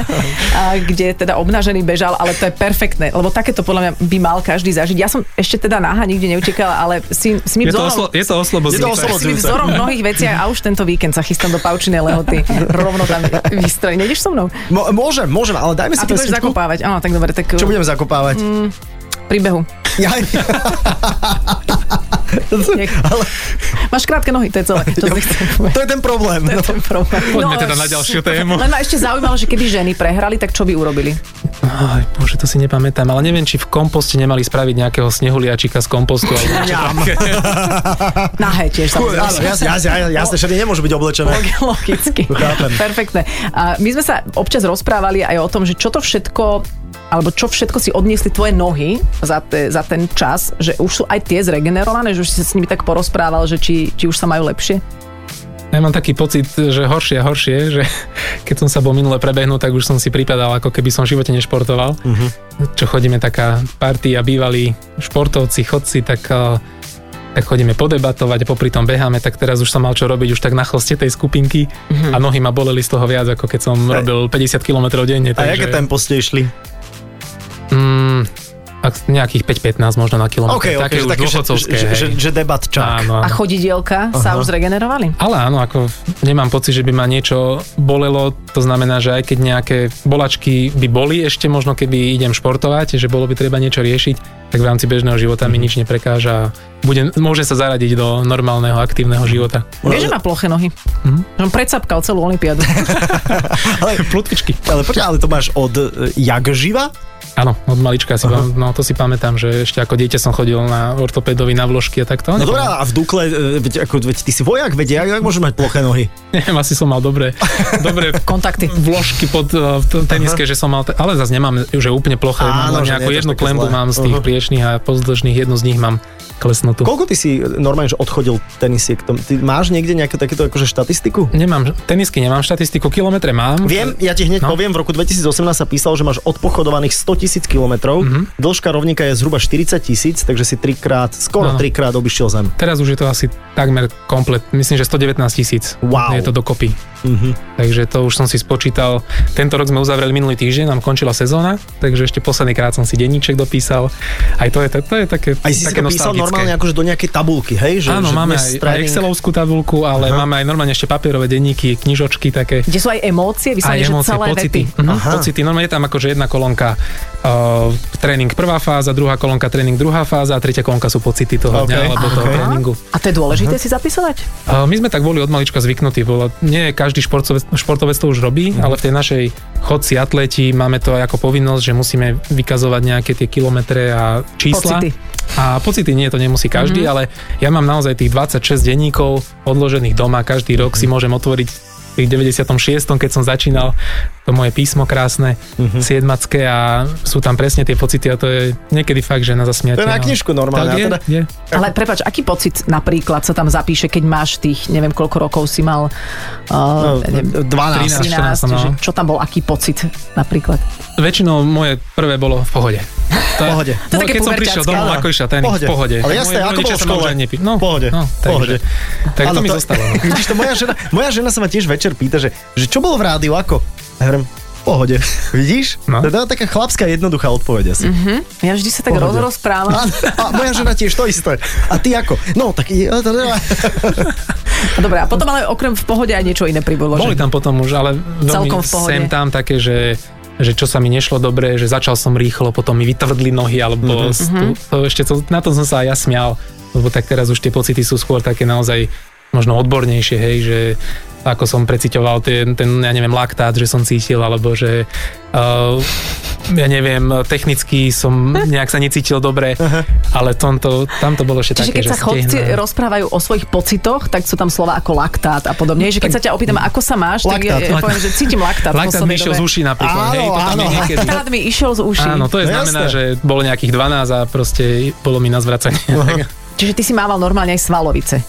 kde teda obnažený bežal, ale to je perfektné, lebo takéto podľa mňa by mal každý zažiť. Ja som ešte teda náha nikde neutekala, ale si, si mi vzorom... Je to oslobodzujúce. Si mi vzorom mnohých veciach a už tento víkend sa chystám do Pavčinej Lehoty. Rovno tam vystroj. Nejdeš so mnou? M- môžem, môžem, ale dajme si pesničku. A ty budeš zakopávať. Áno, tak dobre. Tak... Čo budem zakopávať? Mm, príbehu. Ja... Ale... Máš krátke nohy, to je celé. To, to je ten problém. To je ten problém. No. Poďme teda na ďalšiu tému. Len ma ešte zaujímalo, že keby ženy prehrali, tak čo by urobili? Aj, bože, to si nepamätám, ale neviem, či v komposte nemali spraviť nejakého snehuliačika z kompostu. Nahé tiež. Jasne, všade nemôžu byť oblečené. Logicky. Perfektné. A my sme sa občas rozprávali aj o tom, že čo to všetko... alebo čo všetko si odniesli tvoje nohy za, te, za ten čas, že už sú aj tie zregenerované, že už si sa s nimi tak porozprával, že či, či už sa majú lepšie? Ja mám taký pocit, že horšie a horšie, že keď som sa bol minule prebehnul, tak už som si pripadal, ako keby som v živote nešportoval. Uh-huh. Čo chodíme taká partia, bývalí športovci, chodci, tak... tak chodíme podebatovať a popri tom beháme, tak teraz už som mal čo robiť už tak na chvoste tej skupinky mm-hmm. a nohy ma boleli z toho viac, ako keď som aj. robil päťdesiat kilometrov denne. A aké tempo ste išli? Mm, nejakých päť pätnásť možno na kilometr. Okay, okay, také už také, dôchodcovské. Že, že, že debatčák. Áno, áno. A chodidielka sa už zregenerovali? Ale áno, ako nemám pocit, že by ma niečo bolelo, to znamená, že aj keď nejaké bolačky by boli ešte možno, keby idem športovať, že bolo by treba niečo riešiť, tak v rámci bežného života mi nič neprekáža. Budem, môže sa zaradiť do normálneho, aktívneho života. Vieš, že má ploché nohy. Hm? Som predsapkal celú olympiádu. ale plutvičky. Ale počkaj, ale to máš od jak živa? Áno, od malička si vám, no to si pamätám, že ešte ako dieťa som chodil na ortopédovi na vložky a takto. No dobrá, a v Dukle, veď, ako, veď ty si vojak, veď, jak môžeš mať ploché nohy? Neviem, asi som mal dobré, dobré kontakty. Vložky pod teniske, že som mal, ale zase nemám, že úplne ploché, mám nejakú jednu klembu, mám z tých a pozdĺžných, jednu z nich mám klesnutú. Koľko ty si normálne odchodil tenisiek? Ty máš niekde nejakú takéto akože štatistiku? Nemám, tenisky nemám štatistiku, kilometre mám. Viem, ja ti hneď no. poviem, v roku dvetisícosemnásť sa písalo, že máš odpochodovaných stotisíc kilometrov. Mm-hmm. Dĺžka rovníka je zhruba štyridsať tisíc, takže si trikrát, skoro trikrát obišiel zem. Teraz už je to asi takmer komplet. Myslím, že stodevätnásť tisíc. Wow. Je to dokopy. Mm-hmm. Takže to už som si spočítal. Tento rok sme uzavreli minulý týždeň, nám končila sezóna, takže ešte posledný krát som si denníček dopísal. Aj to je, to, to je také nostalgické. Aj si si dopísal normálne akože do nejakej tabulky, hej? Že, áno, že máme aj, aj excelovskú tabulku, ale uh-huh. máme aj normálne ešte papierové denníky, knižočky také. Kde sú aj emócie, vysláne, že celé pocity. vety. Uh-huh. Pocity, normálne je tam akože jedna kolónka uh, tréning prvá fáza, druhá kolónka tréning druhá fáza a tretia kolónka sú pocity toho okay. dňa alebo okay. toho tréningu. A to je dôležité uh-huh. si zapisovať? Uh, my sme tak boli od malička zvyknutí, bolo nie každý športovec, športovec to už robí, uh-huh. ale v tej našej chodci atleti máme to ako povinnosť, že musíme vykazovať nejaké tie kilometre a čísla. Pocity. A pocity nie, to nemusí každý, mm-hmm. ale ja mám naozaj tých dvadsaťšesť denníkov odložených doma, každý rok si môžem otvoriť v deväťdesiatom šiestom, keď som začínal to moje písmo krásne, mm-hmm. siedmacké a sú tam presne tie pocity a to je niekedy fakt, že na zasmiatie. To je na knižku normálne. Je, teda... je. Ale prepáč, aký pocit napríklad sa tam zapíše, keď máš tých, neviem koľko rokov si mal uh, neviem, dvanásť, trinásť, štrnásť, no. Že čo tam bol, aký pocit napríklad? Väčšinou moje prvé bolo v pohode. V pohode. To je také keď som prišiel domov na Mákojša, ten v pohode. Ale jasné, ako bol v škole. No, v pohode. No, pohode. Tak ano, to mi to... zostalo. Vidíš to, moja žena, moja žena sa ma tiež večer pýta, že, že čo bolo v rádiu, ako? Ja hovorím, v pohode. Vidíš? No. To je taká chlapská jednoduchá odpoveď asi. Mm-hmm. Ja vždy sa tak rozprávam. A, a moja žena tiež, to isté. A ty ako? No, tak... Dobre, a potom ale okrem v pohode aj niečo iné pribolo. Boli tam potom už, ale celkom v pohode. Sem tam také, že... že čo sa mi nešlo dobre, že začal som rýchlo, potom mi vytvrdli nohy, alebo mm-hmm. to, to ešte to, na tom som sa aj ja smial, lebo tak teraz už tie pocity sú skôr také naozaj možno odbornejšie, hej, že ako som preciťoval ten, ten ja neviem, laktát, že som cítil, alebo že uh, ja neviem, technicky som nejak sa necítil dobre, ale tomto, tam to bolo ešte čiže také, že... Čiže keď sa chodci rozprávajú o svojich pocitoch, tak sú tam slova ako laktát a podobne. Že keď sa ťa opýtam, ako sa máš, laktát, tak ja, ja poviem, že cítim laktát. Laktát mi išiel dobe. Z uší napríklad. Áno, hej, to tam áno. Laktát mi išiel z uší. Áno, to je no znamená, jasne. Že bolo nejakých dvanásť a proste bolo mi na zvracanie. Uh-huh. Čiže ty si mával normálne aj svalovice.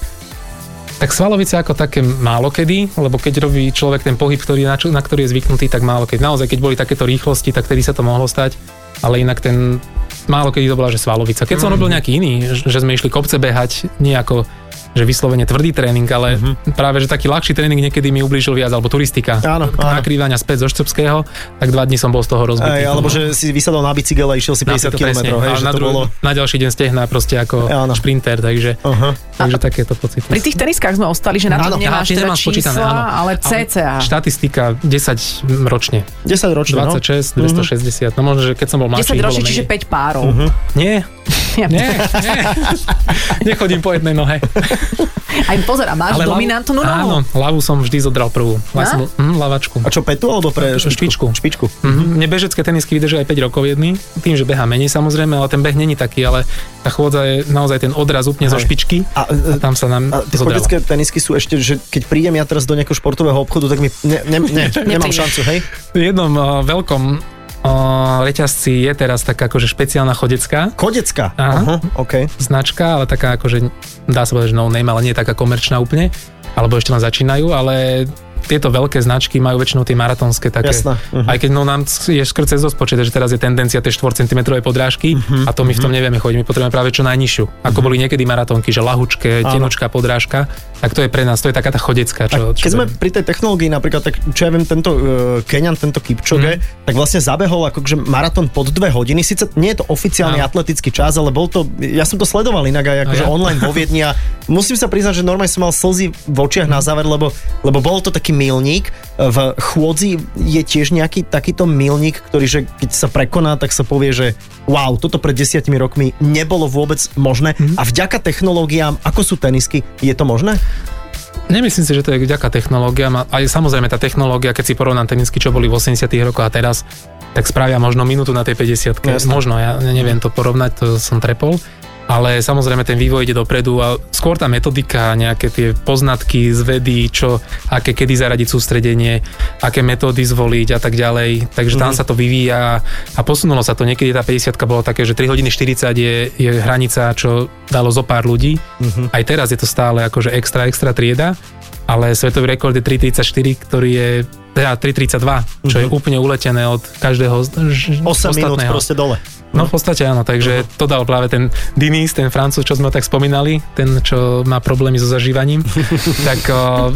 Tak svalovice ako také málo kedy, lebo keď robí človek ten pohyb, ktorý, na, čo, na ktorý je zvyknutý, tak málo kedy. Naozaj, keď boli takéto rýchlosti, tak tedy sa to mohlo stať, ale inak ten málo kedy to bola, že svalovica. Keď som mm. robil nejaký iný, že sme išli kopce behať, nejako, že vyslovene tvrdý tréning, ale mm-hmm. práve, že taký ľahší tréning niekedy mi ublížil viac, alebo turistika. Áno, áno. Nakrývania späť zo Šcobského, tak dva dní som bol z toho rozbitý. Aj, alebo že si vysadol na bicykel a išiel si päťdesiat kilometrov. Na, bolo... na ďalší deň stehná proste ako áno. šprinter, takže... Uh-huh. Takže takéto pocity. Pri tých teniskách sme ostali, že na to nemáš teda čísla, áno. ale cca. Štatistika desať ročne. desať ročne, dvadsaťšesť, no? dvestošesťdesiat. No možno, že keď som bol mladší, desať ročne, čiže päť párov. Uh-huh. Nie, nie, nie. Nechodím po jednej nohe. Aj pozor, a máš ale dominantnú nohu. Áno, ľavú som vždy zodral prvú. Lavu, hm, lavačku. A čo, petu alebo pre špičku? Špičku. Mhm. Mne bežecké tenisky vydržia aj päť rokov jedný. Tým, že behá menej samozrejme, ale ten beh není taký, ale tá chôdza je naozaj ten odraz úplne zo špičky. A, a tam sa nám a tie športské tenisky sú ešte, že keď prídem ja teraz do nejakého športového obchodu, tak mi ne, ne, ne, nemám šancu, hej? V jednom uh, veľkom uh, reťazci je teraz taká akože špeciálna chodecká. Chodecká? Aha, uh-huh, okay. Značka, ale taká akože, dá sa povedať, že no name, ale nie je taká komerčná úplne, alebo ešte len začínajú, ale... Tieto veľké značky majú väčšinou tie maratónske také. Uh-huh. Aj keď no, nám je škrce zo spočíta, že teraz je tendencia tie štyri centimetre podrážky uh-huh, a to my uh-huh. v tom nevieme chodiť. My potrebujeme práve čo najnižšiu. Ako uh-huh. boli niekedy maratónky, že lahučké, tenočká podrážka, tak to je pre nás, to je taká tá chodecká. Čo, čo keď sme pri tej technológii napríklad, tak čo ja viem, tento uh, Keňan, tento Kipchoge, uh-huh. tak vlastne zabehol akože maratón pod dve hodiny. Sice nie je to oficiálny uh-huh. atletický čas, ale bol to, ja som to sledoval inak aj akože uh-huh. online vo Viedni a musím sa priznať, že normálne som mal slzy v očiach uh-huh. na záver, lebo, lebo bol to taký milník. V chôdzi je tiež nejaký takýto milník, ktorý, že keď sa prekoná, tak sa povie, že wow, toto pred desiatimi rokmi nebolo vôbec možné mm-hmm. a vďaka technológiám, ako sú tenisky, je to možné? Nemyslím si, že to je vďaka technológiám. Aj samozrejme tá technológia, keď si porovnám tenisky, čo boli v osemdesiatych rokoch a teraz, tak spravia možno minútu na tej päťdesiatke. Jasne. Možno, ja neviem to porovnať, to som trepol. Ale samozrejme ten vývoj ide dopredu a skôr tá metodika, nejaké tie poznatky z vedy, čo, aké kedy zaradiť sústredenie, aké metódy zvoliť a tak ďalej. Takže tam mm. sa to vyvíja a posunulo sa to. Niekedy tá päťdesiatka bolo také, že tri hodiny štyridsať je, je hranica, čo dalo zo pár ľudí. Mm-hmm. Aj teraz je to stále akože extra, extra trieda, ale svetový rekord je tri tridsaťštyri, ktorý je teda tri tridsaťdva, čo uh-huh. je úplne uletené od každého ž- osem ostatného. Minút proste dole. No v podstate áno, takže uh-huh. to dal práve ten Dinis, ten Francúz, čo sme tak spomínali, ten, čo má problémy so zažívaním, tak uh,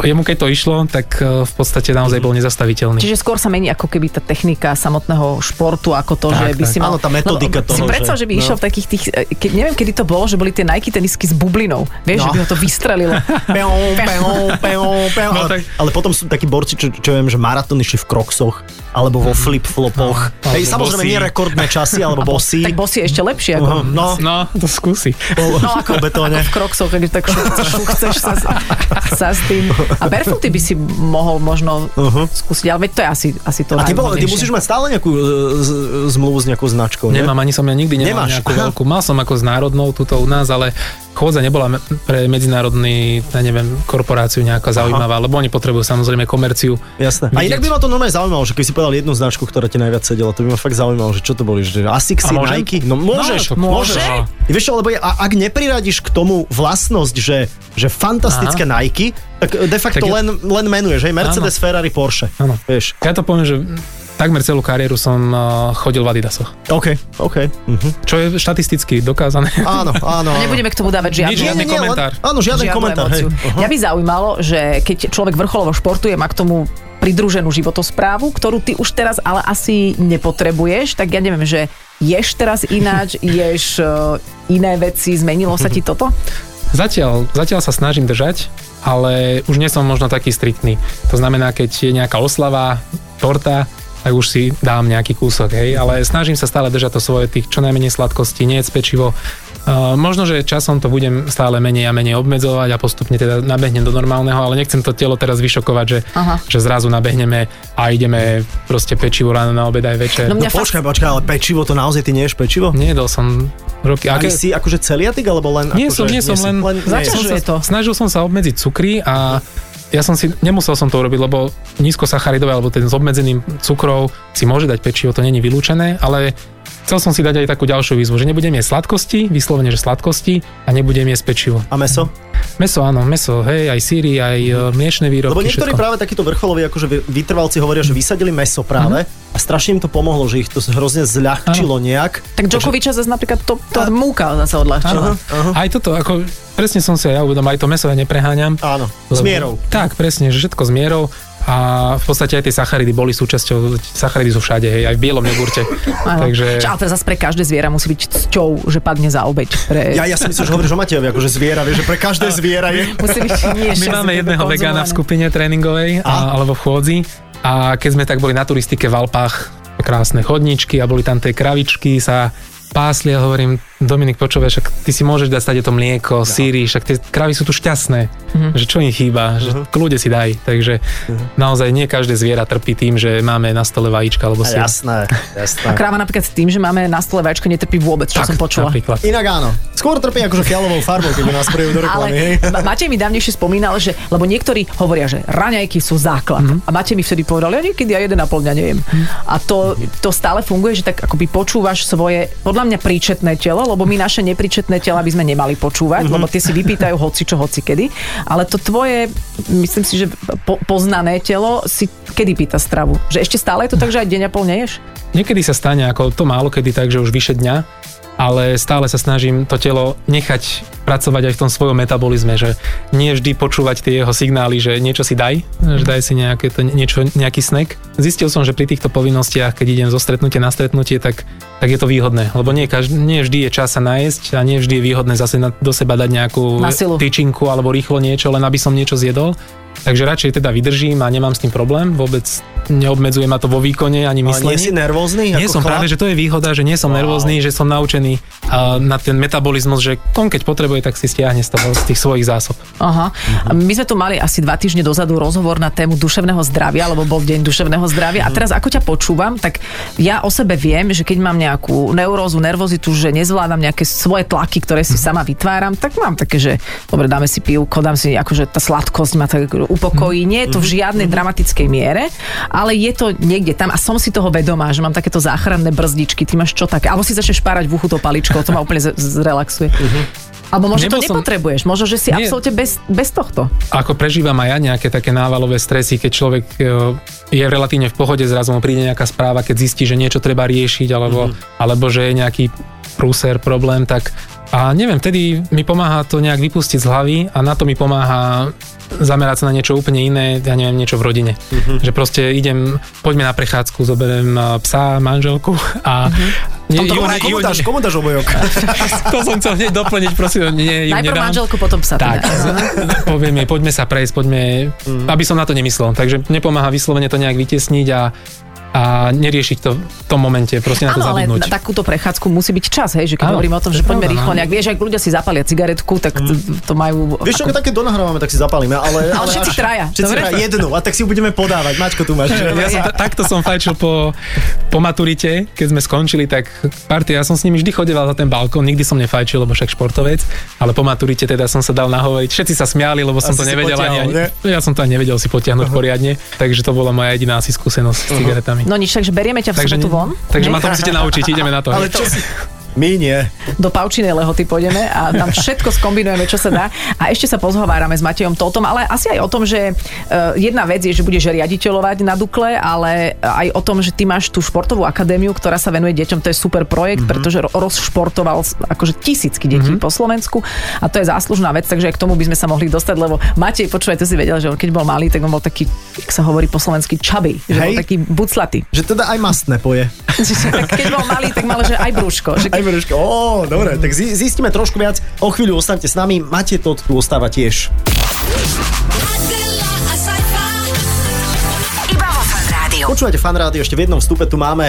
jemu keď to išlo, tak uh, v podstate naozaj bol nezastaviteľný. Čiže skôr sa mení ako keby tá technika samotného športu, ako to, tak, že by tak. si mal... Áno, tá metodika no, toho, si predstav, že by no. išiel v takých tých... Keď, neviem, kedy to bolo, že boli tie Nike tenisky s bublinou. Vieš, no. že by ho to vystrelilo. peon, peon, peon, peon. No, tak... ale, ale potom sú takí borci, čo, čo viem, že maratón išli v kroksoch, alebo vo flip-flopoch. No, Hej, samozrejme, nie rekordné časy. Asi, alebo bosí. Tak bosí ešte lepšie. Ako uh, no, no, to skúsi. No, ako, ako v kroksoch, keď tak šuchceš sa, sa s tým. A barefooty by si mohol možno uh-huh. skúsiť, ale to je asi, asi to najvhodnejšie. A ty, ty musíš mať stále nejakú z, zmluvu s nejakou značkou, ne? Nemám, ani som ja nikdy nemal Nemáš. nejakú veľkú. Mal som ako s národnou tuto u nás, ale chôdza nebola pre medzinárodný, ja neviem, korporáciu nejaká zaujímavá, Aha. lebo oni potrebujú samozrejme komerciu. Jasné. Vidieť. A inak by ma to normálne zaujímalo, že keď si povedal jednu značku, ktorá ti najviac sedela, to by ma fakt zaujímalo, že čo to boli, že Asicsy, Nike? No môžeš, no, môžeš. môžeš. Vieš čo, lebo je, a, ak nepriradiš k tomu vlastnosť, že, že fantastické Aha. Nike, tak de facto tak ja... len, len menuješ, hej, Mercedes, Áno. Ferrari, Porsche. Áno. Vieš. Ja to poviem, že takmer celú kariéru som chodil v Adidasoch. OK, OK. Uh-huh. Čo je štatisticky dokázané. Áno, áno. A nebudeme k tomu dávať žiadny, žiadny komentár. Áno, žiadny, žiadny komentár. Uh-huh. Ja by zaujímalo, že keď človek vrcholovo športuje, má k tomu pridruženú životosprávu, ktorú ty už teraz ale asi nepotrebuješ, tak ja neviem, že ješ teraz ináč, ješ iné veci, zmenilo sa ti toto? Zatiaľ, zatiaľ sa snažím držať, ale už nie som možno taký striktný. To znamená, keď je nejaká oslava, torta, tak už si dám nejaký kúsok, hej, ale snažím sa stále držať to svoje, tých čo najmenej sladkostí, nie je pečivo. Uh, možno, že časom to budem stále menej a menej obmedzovať a postupne teda nabehnem do normálneho, ale nechcem to telo teraz vyšokovať, že, že zrazu nabehneme a ideme proste pečivo ráno na obed aj večer. No, no počkaj, počkaj, ale pečivo, to naozaj ty nie ješ pečivo? Nejedol som roky. A ke... si akože celiatik, alebo len... Nie akože, som, nie som len... len začažuje to. Snažil som sa obmedziť cukry a... Ja som si, nemusel som to urobiť, lebo nízkosacharidové, alebo ten s obmedzeným cukrov si môže dať pečivo, to není vylúčené, ale chcel som si dať aj takú ďalšiu výzvu, že nebudem jesť sladkosti, vyslovene, že sladkosti a nebudem jesť pečivo. A mäso? Mäso, áno, mäso, hej, aj síry, aj mliečne výrobky. Lebo niektorí všetko. Práve takíto vrcholoví, akože vytrvalci hovoria, že vysadili mäso práve uh-huh. a strašne im to pomohlo, že ich to hrozne zľahčilo uh-huh. nejak. Tak Djokoviča zase napríklad to, to a... múka zase odľahčila. Uh-huh. Uh-huh. Aj toto, ako presne som si aj ja uvedom, aj to mäso ja nepreháňam. Áno, lebo... s mierou. Tak, presne, že všetko s mierou a v podstate aj tie sacharidy boli súčasťou, sacharidy sú všade, hej, aj v bielom jogurte. Takže... Ale to zase pre každé zviera musí byť cťou, že padne za obeť. Pre... Ja, ja si myslím, že hovoríš o Matejovi, akože zviera, vieš, že pre každé zviera je. Musí byť niečo. My máme jedného vegána v skupine tréningovej, a, alebo v chôdzi a keď sme tak boli na turistike v Alpách, krásne chodničky a boli tam tie kravičky, sa pásli a hovorím, Dominik, počúvaj, však ty si môžeš dať stále to mlieko, no. síry, však tie kravy sú tu šťastné, uh-huh. že čo im chýba, že uh-huh. kľude si daj, takže uh-huh. naozaj nie každé zviera trpí tým, že máme na stole vajíčka alebo sír. Jasné, jasné. A kráva napríklad s tým, že máme na stole vajíčko, netrpí vôbec, čo tak, som počula. Napríklad. Inak áno, skôr trpí akože fialovou farbou, keby nás prejú do reklamy. Ale Matej mi dávnejšie spomínal, že, lebo niektorí hovoria, že raňajky sú základ. Uh-huh. A Matej mi vtedy povedal, ja niekedy aj jeden a pol dňa nejem. Uh-huh. A to, to stále funguje, že tak akoby počúvaš svoje, podľa mňa príčetné telo, lebo my naše nepríčetné tela by sme nemali počúvať, mm-hmm. lebo tie si vypýtajú hoci čo, hoci kedy. Ale to tvoje, myslím si, že po, poznané telo si kedy pýta stravu? Že ešte stále je to tak, že aj deň a pol neješ? Niekedy sa stane, ako to málo kedy tak, že už vyše dňa, ale stále sa snažím to telo nechať pracovať aj v tom svojom metabolizme, že nie vždy počúvať tie jeho signály, že niečo si daj, že daj si nejaké to, niečo, nejaký snack. Zistil som, že pri týchto povinnostiach, keď idem zo stretnutia na stretnutie, tak, tak je to výhodné, lebo nie, každý, nie vždy je čas sa nájsť a nie vždy je výhodné zase na, do seba dať nejakú tyčinku alebo rýchlo niečo, len aby som niečo zjedol. Takže radšej teda vydržím a nemám s tým problém, vôbec neobmedzuje ma to vo výkone ani myslení. Ale nie si nervózny? Nie som, chlap? Práve, že to je výhoda, že nie som wow. nervózny, že som naučený uh, na ten metabolizmus, že on keď potrebuje, tak si stiahne z, toho, z tých svojich zásob. Aha. Mhm. My sme tu mali asi dva týždne dozadu rozhovor na tému duševného zdravia, lebo bol deň duševného zdravia. Mhm. A teraz ako ťa počúvam, tak ja o sebe viem, že keď mám nejakú neurózu, nervozitu, že nezvládam nejaké svoje tlaky, ktoré si mhm. sama vytváram, tak mám také, že dobre, dáme si pivko, dám si akože tá sladkosť ma tak upokojí. Nie je to v žiadnej dramatickej miere, ale je to niekde tam a som si toho vedomá, že mám takéto záchranné brzdičky. Ty máš čo také? Alebo si začneš párať v uchu to paličkou, to ma úplne zrelaxuje. Alebo možno to nepotrebuješ, možno, že si nie, absolútne bez, bez tohto. Ako prežívam aj ja nejaké také návalové stresy, keď človek je relatívne v pohode, zrazu mu príde nejaká správa, keď zistí, že niečo treba riešiť, alebo, mm-hmm. alebo že je nejaký prúser, problém, tak a neviem, vtedy mi pomáha to nejak vypustiť z hlavy a na to mi pomáha zamerať sa na niečo úplne iné, ja neviem, niečo v rodine. Mm-hmm. Že proste idem, poďme na prechádzku, zoberiem psa, manželku a mm-hmm. Nie, ju, ne, komu, dáš, komu dáš obojok? To som chcel hneď doplniť, prosím. Nie, najprv nedám. Manželku, potom psa. Tak, poviem jej, poďme sa prejsť, poďme, mm. aby som na to nemyslel. Takže nepomáha vyslovene to nejak vytiesniť a a neriešiť to v tom momente, proste na to zabudnúť. Áno, ale na takúto prechádzku musí byť čas, hej, že keď hovoríme o tom, že poďme rýchlo nejak, vieš, ak ľudia si zapália cigaretku, tak to, to majú... Vieš, ako také donahrávame, tak si zapálime, ale... Ale všetci traja. Všetci traja jednu, a tak si ju budeme podávať. Maťko, tu máš. Ja som, takto som fajčil po, po maturite, keď sme skončili, tak partia, ja som s nimi vždy chodeval za ten balkón, nikdy som nefajčil, lebo však športovec, ale po maturite teda som sa dal nahovoriť. Všetci sa smiali, lebo som asi to nevedel ani, ja som to ani nevedel si potiahnuť poriadne, takže to bola moja jediná asi skúsenosť s cigaretami. No nič, takže berieme ťa v sobotu von. Takže ma to musíte naučiť, ideme na to. Ale čo si... My nie. Do Pavčinej Lehoty pôjdeme a tam všetko skombinujeme, čo sa dá. A ešte sa pozhovárame s Matejom Tóthom, ale asi aj o tom, že jedna vec je, že budeš riaditeľovať na Dukle, ale aj o tom, že ty máš tú športovú akadémiu, ktorá sa venuje deťom. To je super projekt, mm-hmm. pretože rozšportoval akože tisícky detí mm-hmm. po Slovensku a to je záslužná vec, takže aj k tomu by sme sa mohli dostať, lebo Matej, počúvaj, to si vedel, že on keď bol malý, tak on bol taký, jak sa hovorí po slovensky, chubby, že hej. Bol taký buclatý. Že teda aj mastné poje. Keď bol malý, tak mal, že aj brúško, že Ó, oh, dobre, tak zistíme trošku viac. O chvíľu ostaňte s nami, Matej Tóth tu ostáva tiež. Počúvate Fan Rádio, ešte v jednom vstupe tu máme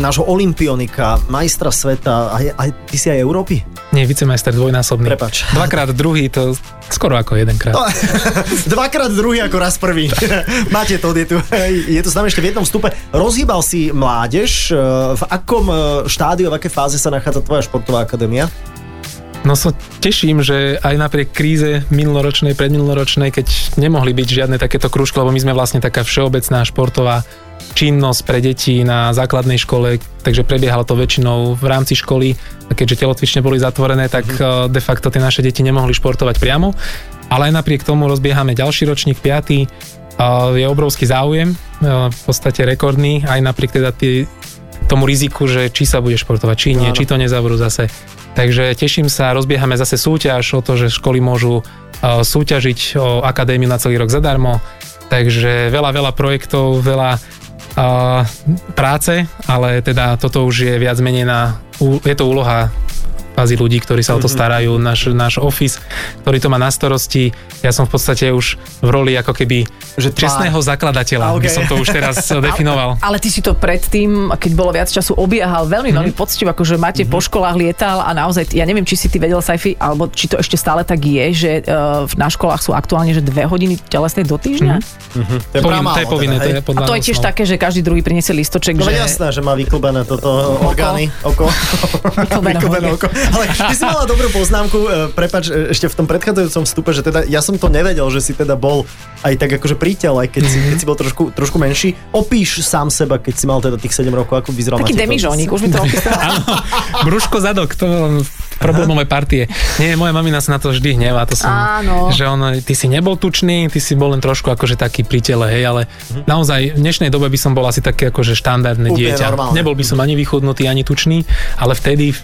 nášho olympionika, majstra sveta, aj, aj, ty si aj Európy? Nie, vicemajster dvojnásobný. Prepač. Dvakrát druhý, to skoro ako jedenkrát. No, dvakrát druhý ako raz prvý. Máte to, je tu. Je tu s nami ešte v jednom vstupe. Rozhýbal si mládež. V akom štádiu, v akej fáze sa nachádza tvoja športová akadémia? No sa teším, že aj napriek kríze minuloročnej, predminuloročnej, keď nemohli byť žiadne takéto krúžky, lebo my sme vlastne taká všeobecná športová činnosť pre deti na základnej škole, takže prebiehalo to väčšinou v rámci školy, a keďže telocvične boli zatvorené, tak de facto tie naše deti nemohli športovať priamo, ale aj napriek tomu rozbiehame ďalší ročník, piaty, je obrovský záujem, v podstate rekordný, aj napriek teda tie tomu riziku, že či sa bude športovať, či nie, no, no. či to nezavrú zase. Takže teším sa, rozbiehame zase súťaž o to, že školy môžu súťažiť o akadémiu na celý rok zadarmo. Takže veľa, veľa projektov, veľa uh, práce, ale teda toto už je viac menej na... Je to úloha kvázi ľudí, ktorí sa o to starajú, náš, náš office, ktorý to má na starosti. Ja som v podstate už v roli ako keby že čestného zakladateľa, okay. by som to už teraz definoval. Ale, ale ty si to predtým, keď bolo viac času, obiehal veľmi, mm-hmm. veľmi poctivo, akože Matej mm-hmm. po školách lietal a naozaj, ja neviem, či si ty vedel, Sajfi, alebo či to ešte stále tak je, že uh, na školách sú aktuálne, že dve hodiny telesnej do týždňa? Mm-hmm. To je povinné, to je povinné. Teda, to je podľa a to je tiež no. také, že každý druhý priniesie listoček. No že... jasné, že má vyklbené toto orgány, oko. Vyklbené oko. Ale ty si mala dobrú poznámku, prepáč, ešte v tom predchádzajúcom vstupe, že teda ja som to nevedel, že si teda bol aj tak akože príteľ, aj keď, mm-hmm. si, keď si bol trošku, trošku menší. Opíš sám seba, keď si mal teda tých sedem rokov, ako vyzeral. Taký demižónik, už mi to opísal. Brúško, zadok, to bol problémové partie. Nie, moja mamina sa na to vždy hnevá, to som, áno. že ono, ty si nebol tučný, ty si bol len trošku akože taký príteľ, hej, ale mm-hmm. naozaj v dnešnej dobe by som bol asi taký akože štandardné dieťa. Normálne. Nebol by som ani vychudnutý, ani tučný, ale vtedy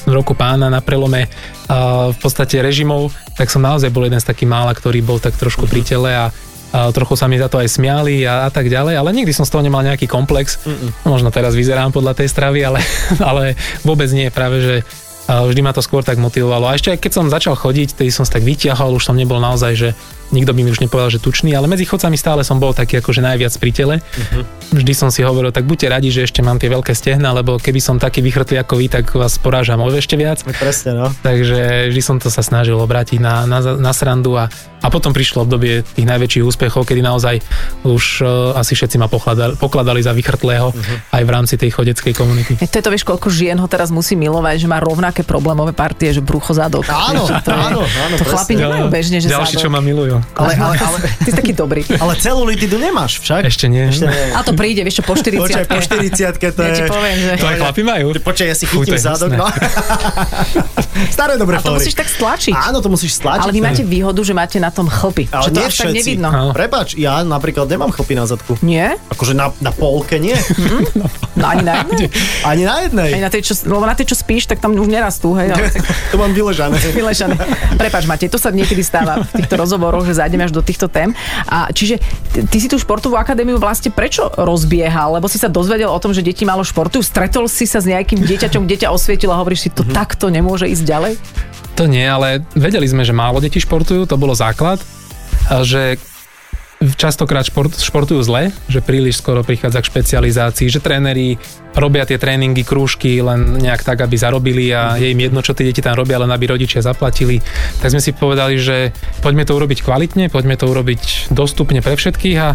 v roku pána na prelome uh, v podstate režimov, tak som naozaj bol jeden z takých mála, ktorý bol tak trošku pri tele a uh, trochu sa mi za to aj smiali a, a tak ďalej, ale nikdy som z toho nemal nejaký komplex. No, možno teraz vyzerám podľa tej stravy, ale, ale vôbec nie, práve že uh, vždy ma to skôr tak motivovalo. A ešte aj keď som začal chodiť, tedy som sa tak vyťahol, už som nebol naozaj, že nikto by mi už nepovedal, že tučný, ale medzi chodcami stále som bol taký akože najviac pri tele. Uh-huh. Vždy som si hovoril, tak buďte radi, že ešte mám tie veľké stehna, lebo keby som taký vychrtlý ako vy, tak vás porážam o ešte viac. Presne, no. Takže vždy som to sa snažil obrátiť na, na, na srandu a, a potom prišlo obdobie tých najväčších úspechov, kedy naozaj už uh, asi všetci ma pokladali, pokladali za vychrtlého uh-huh. aj v rámci tej chodeckej komunity. E, to je to, vieš, koľko žien ho teraz musí milovať, že má rovnaké problémové partie, že brucho, zadok. Áno, áno, áno, áno, presne. Chlapi nemajú bežne, že ďalší, čo ma milujú. áno. Ale, ale, ale, ty si taký dobrý. Ale celulitidu nemáš však? Ešte nie. Ešte nie. A to príde, vieš čo, po štyridsiatke. Počkaj, po štyridsiatke to ja je... Ja ti poviem, že... To aj chlapi majú. Počkaj, ja si chytím Fú, zádok. No. Staré dobre fóry. A to musíš tak stlačiť. Áno, to musíš stlačiť. Ale vy máte výhodu, že máte na tom chlpy. Ale že to až tak nevidno. Aha. Prepač, ja napríklad nemám chlpy na zadku. Nie? Akože na, na polke nie. No ani na jednej. Ani na jednej. Ani na tej, čo, lebo na tej, čo spíš, tak tam už nerastú. Hej, ale... To mám vyležané. Vyležané. Prepač, Matej, to sa niekedy stáva v týchto rozhovoroch, že zájdeme až do týchto tém. A čiže ty, ty si tú športovú akadémiu vlastne prečo rozbiehal? Lebo si sa dozvedel o tom, že deti málo športu. Stretol si sa s nejakým dieťaťom, kde ťa osvietilo a hovoríš si, to mm-hmm. takto nemôže ísť ďalej? To nie, ale vedeli sme, že málo detí športujú, to bolo základ, že častokrát šport, športujú zle, že príliš skoro prichádza k špecializácii, že tréneri robia tie tréningy, krúžky len nejak tak, aby zarobili a je im jedno, čo tie deti tam robia, len aby rodičia zaplatili. Tak sme si povedali, že poďme to urobiť kvalitne, poďme to urobiť dostupne pre všetkých a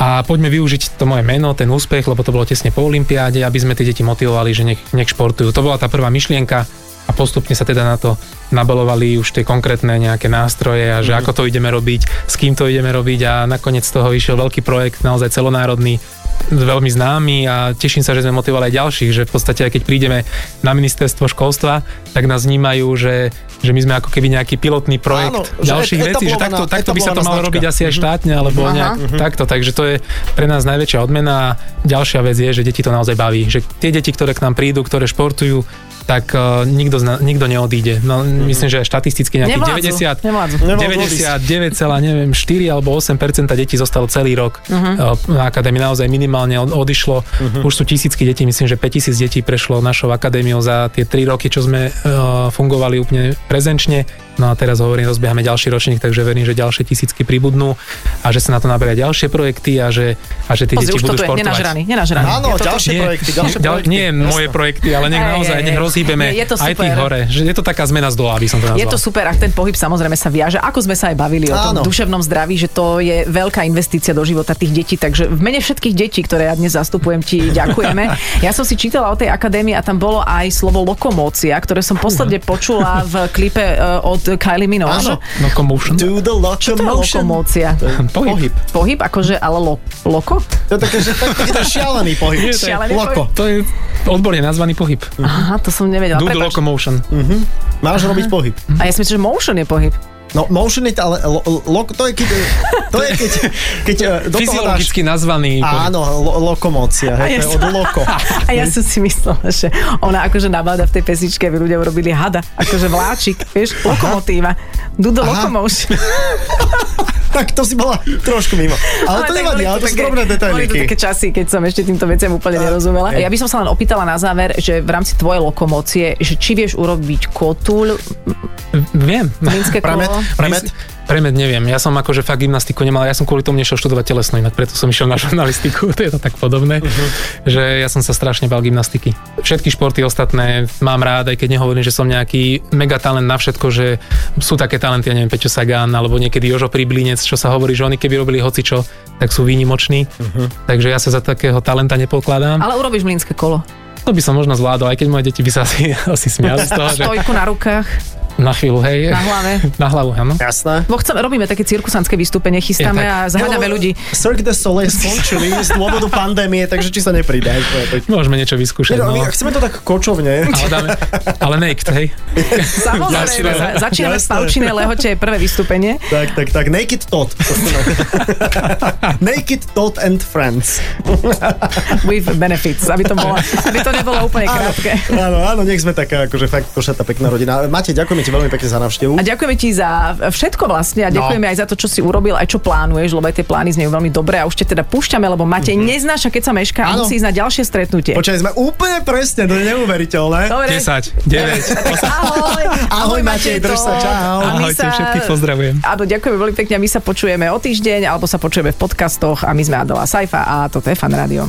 A poďme využiť to moje meno, ten úspech, lebo to bolo tesne po olympiáde, aby sme tie deti motivovali, že nech, nech športujú. To bola tá prvá myšlienka a postupne sa teda na to nabalovali už tie konkrétne nejaké nástroje a že mm. ako to ideme robiť, s kým to ideme robiť a nakoniec z toho vyšiel veľký projekt, naozaj celonárodný, veľmi známy a teším sa, že sme motivovali aj ďalších, že v podstate aj keď prídeme na ministerstvo školstva, tak nás vnímajú, že že my sme ako keby nejaký pilotný projekt áno, ďalších vecí, že takto, takto by sa to malo značka. Robiť asi aj štátne, alebo Aha. nejak takto, takže to je pre nás najväčšia odmena. Ďalšia vec je, že deti to naozaj baví, že tie deti, ktoré k nám prídu, ktoré športujú, tak uh, nikto, zna, nikto neodíde. No, mm-hmm. Myslím, že štatisticky nejakých deväťdesiatdeväť celá štyri alebo osem percent detí zostalo celý rok. Mm-hmm. Uh, na akadémii naozaj minimálne od, odišlo. Mm-hmm. Už sú tisícky detí, myslím, že päťtisíc detí prešlo našou akadémiou za tie tri roky, čo sme uh, fungovali úplne prezenčne. No a teraz hovorím, rozbiehame ďalší ročník, takže verím, že ďalšie tisícky pribudnú a že sa na to naberia ďalšie projekty a že, a že tie Pozri, deti budú športovať. Nenažraný, nenažraný. Áno, ja ďalšie nie, projekty, ďalšie ďal, projekty. Nie jasno. Moje projekty, ale nech naozaj, nech rozhýbeme aj tých hore. Že je to taká zmena z dola, aby som to nazval. Je to super, ak ten pohyb samozrejme sa viaže, ako sme sa aj bavili o tom áno. duševnom zdraví, že to je veľká investícia do života tých detí, takže v mene všetkých detí, ktoré ja dnes zastupujem, ti ďakujeme. Ja som si čítala o tej akadémii a tam bolo aj slovo lokomócia, ktoré som posledne počula v klipe od Kylie Minogue. Locomotion. Do the locomotion. Lokomócia. Pohyb. Pohyb, akože, ale lo, loko? To je také, že je to šialený pohyb. Je, šialený loko. Pohyb. To je odborne nazvaný pohyb. Aha, to som nevedela. Do Prepač. The locomotion. Uh-huh. Máš Aha. robiť pohyb. A ja si myslím, že motion je pohyb. No, motion je, ale lo, lo, to je keď, to je keď, keď do toho fyziologicky dáš, nazvaný. Áno, lo, lokomócia, hej, ja to je od loko. A ja som si myslela, že ona akože nabáda v tej pesničke, aby ľudia urobili hada, akože vláčik, vieš, Aha. lokomotíva. Dudo lokomotion. Tak to si bola trošku mimo. Ale, ale to nevadí, ale to sú drobné detaily. Boli to také časy, keď som ešte týmto veciam úplne nerozumela. Ja by som sa len opýtala na záver, že v rámci tvojej lokomócie, že či vieš urobiť kotúľ? Viem. Mínske kolo? Premet? Premet neviem. Ja som akože fakt gymnastiku nemal. Ja som kvôli tomu nešiel študovať telesnú, inak preto som išiel na žurnalistiku. To je to tak podobné, uh-huh. že ja som sa strašne bál gymnastiky. Všetky športy ostatné mám rád, aj keď nehovorím, že som nejaký mega talent na všetko, že sú také talenty, ja neviem, Peťo Sagan alebo niekedy Jožo Príblinec, čo sa hovorí, že oni keby robili hocičo, tak sú výnimoční. Uh-huh. Takže ja sa za takého talenta nepokladám. Ale urobíš mlynské kolo. To by som možno zvládol, aj keď moje deti by sa asi, asi smiali z toho, že... Stojku na rukách. Na chvíľu, hej. Na hlave. Na hlavu, áno. Jasné. Bo chceme, robíme také cirkusantské vystúpenie, chystáme ja, a zháňame no, ľudí. Cirque du Soleil skončili z dôvodu pandémie, takže či sa nepridá. Môžeme niečo vyskúšať. No, no. Chceme to tak kočovne. Ale dáme, ale naked, hej. Samozrejme, za, začíname jasné. v Pavčinej Lehote prvé vystúpenie. Tak, tak, tak. Naked Tóth. Naked Tóth and Friends. With benefits, aby to, bolo, aby to nebolo úplne krátke. Áno, áno, nech sme taká, akože fakt košatá pekná rodina. Matej, ďakujem veľmi pekne za návštevu. A ďakujeme ti za všetko vlastne a ďakujeme no. aj za to, čo si urobil, aj čo plánuješ, lebo aj tie plány znejú veľmi dobre a už te teda púšťame, lebo Matej mm-hmm. neznáša, keď sa mešká, a musí ísť na ďalšie stretnutie. Počkaj, sme úplne presne, to je neuveriteľné. Dobre. desať, deväť, osem Tak, ahoj. Ahoj Matej, drž sa, čau. Ahojte, všetkých pozdravujem. Áno, ďakujeme veľmi pekne, my sa počujeme o týždeň alebo sa počujeme v podcastoch a my sme Adela Sajfa a toto je Fan Rádio.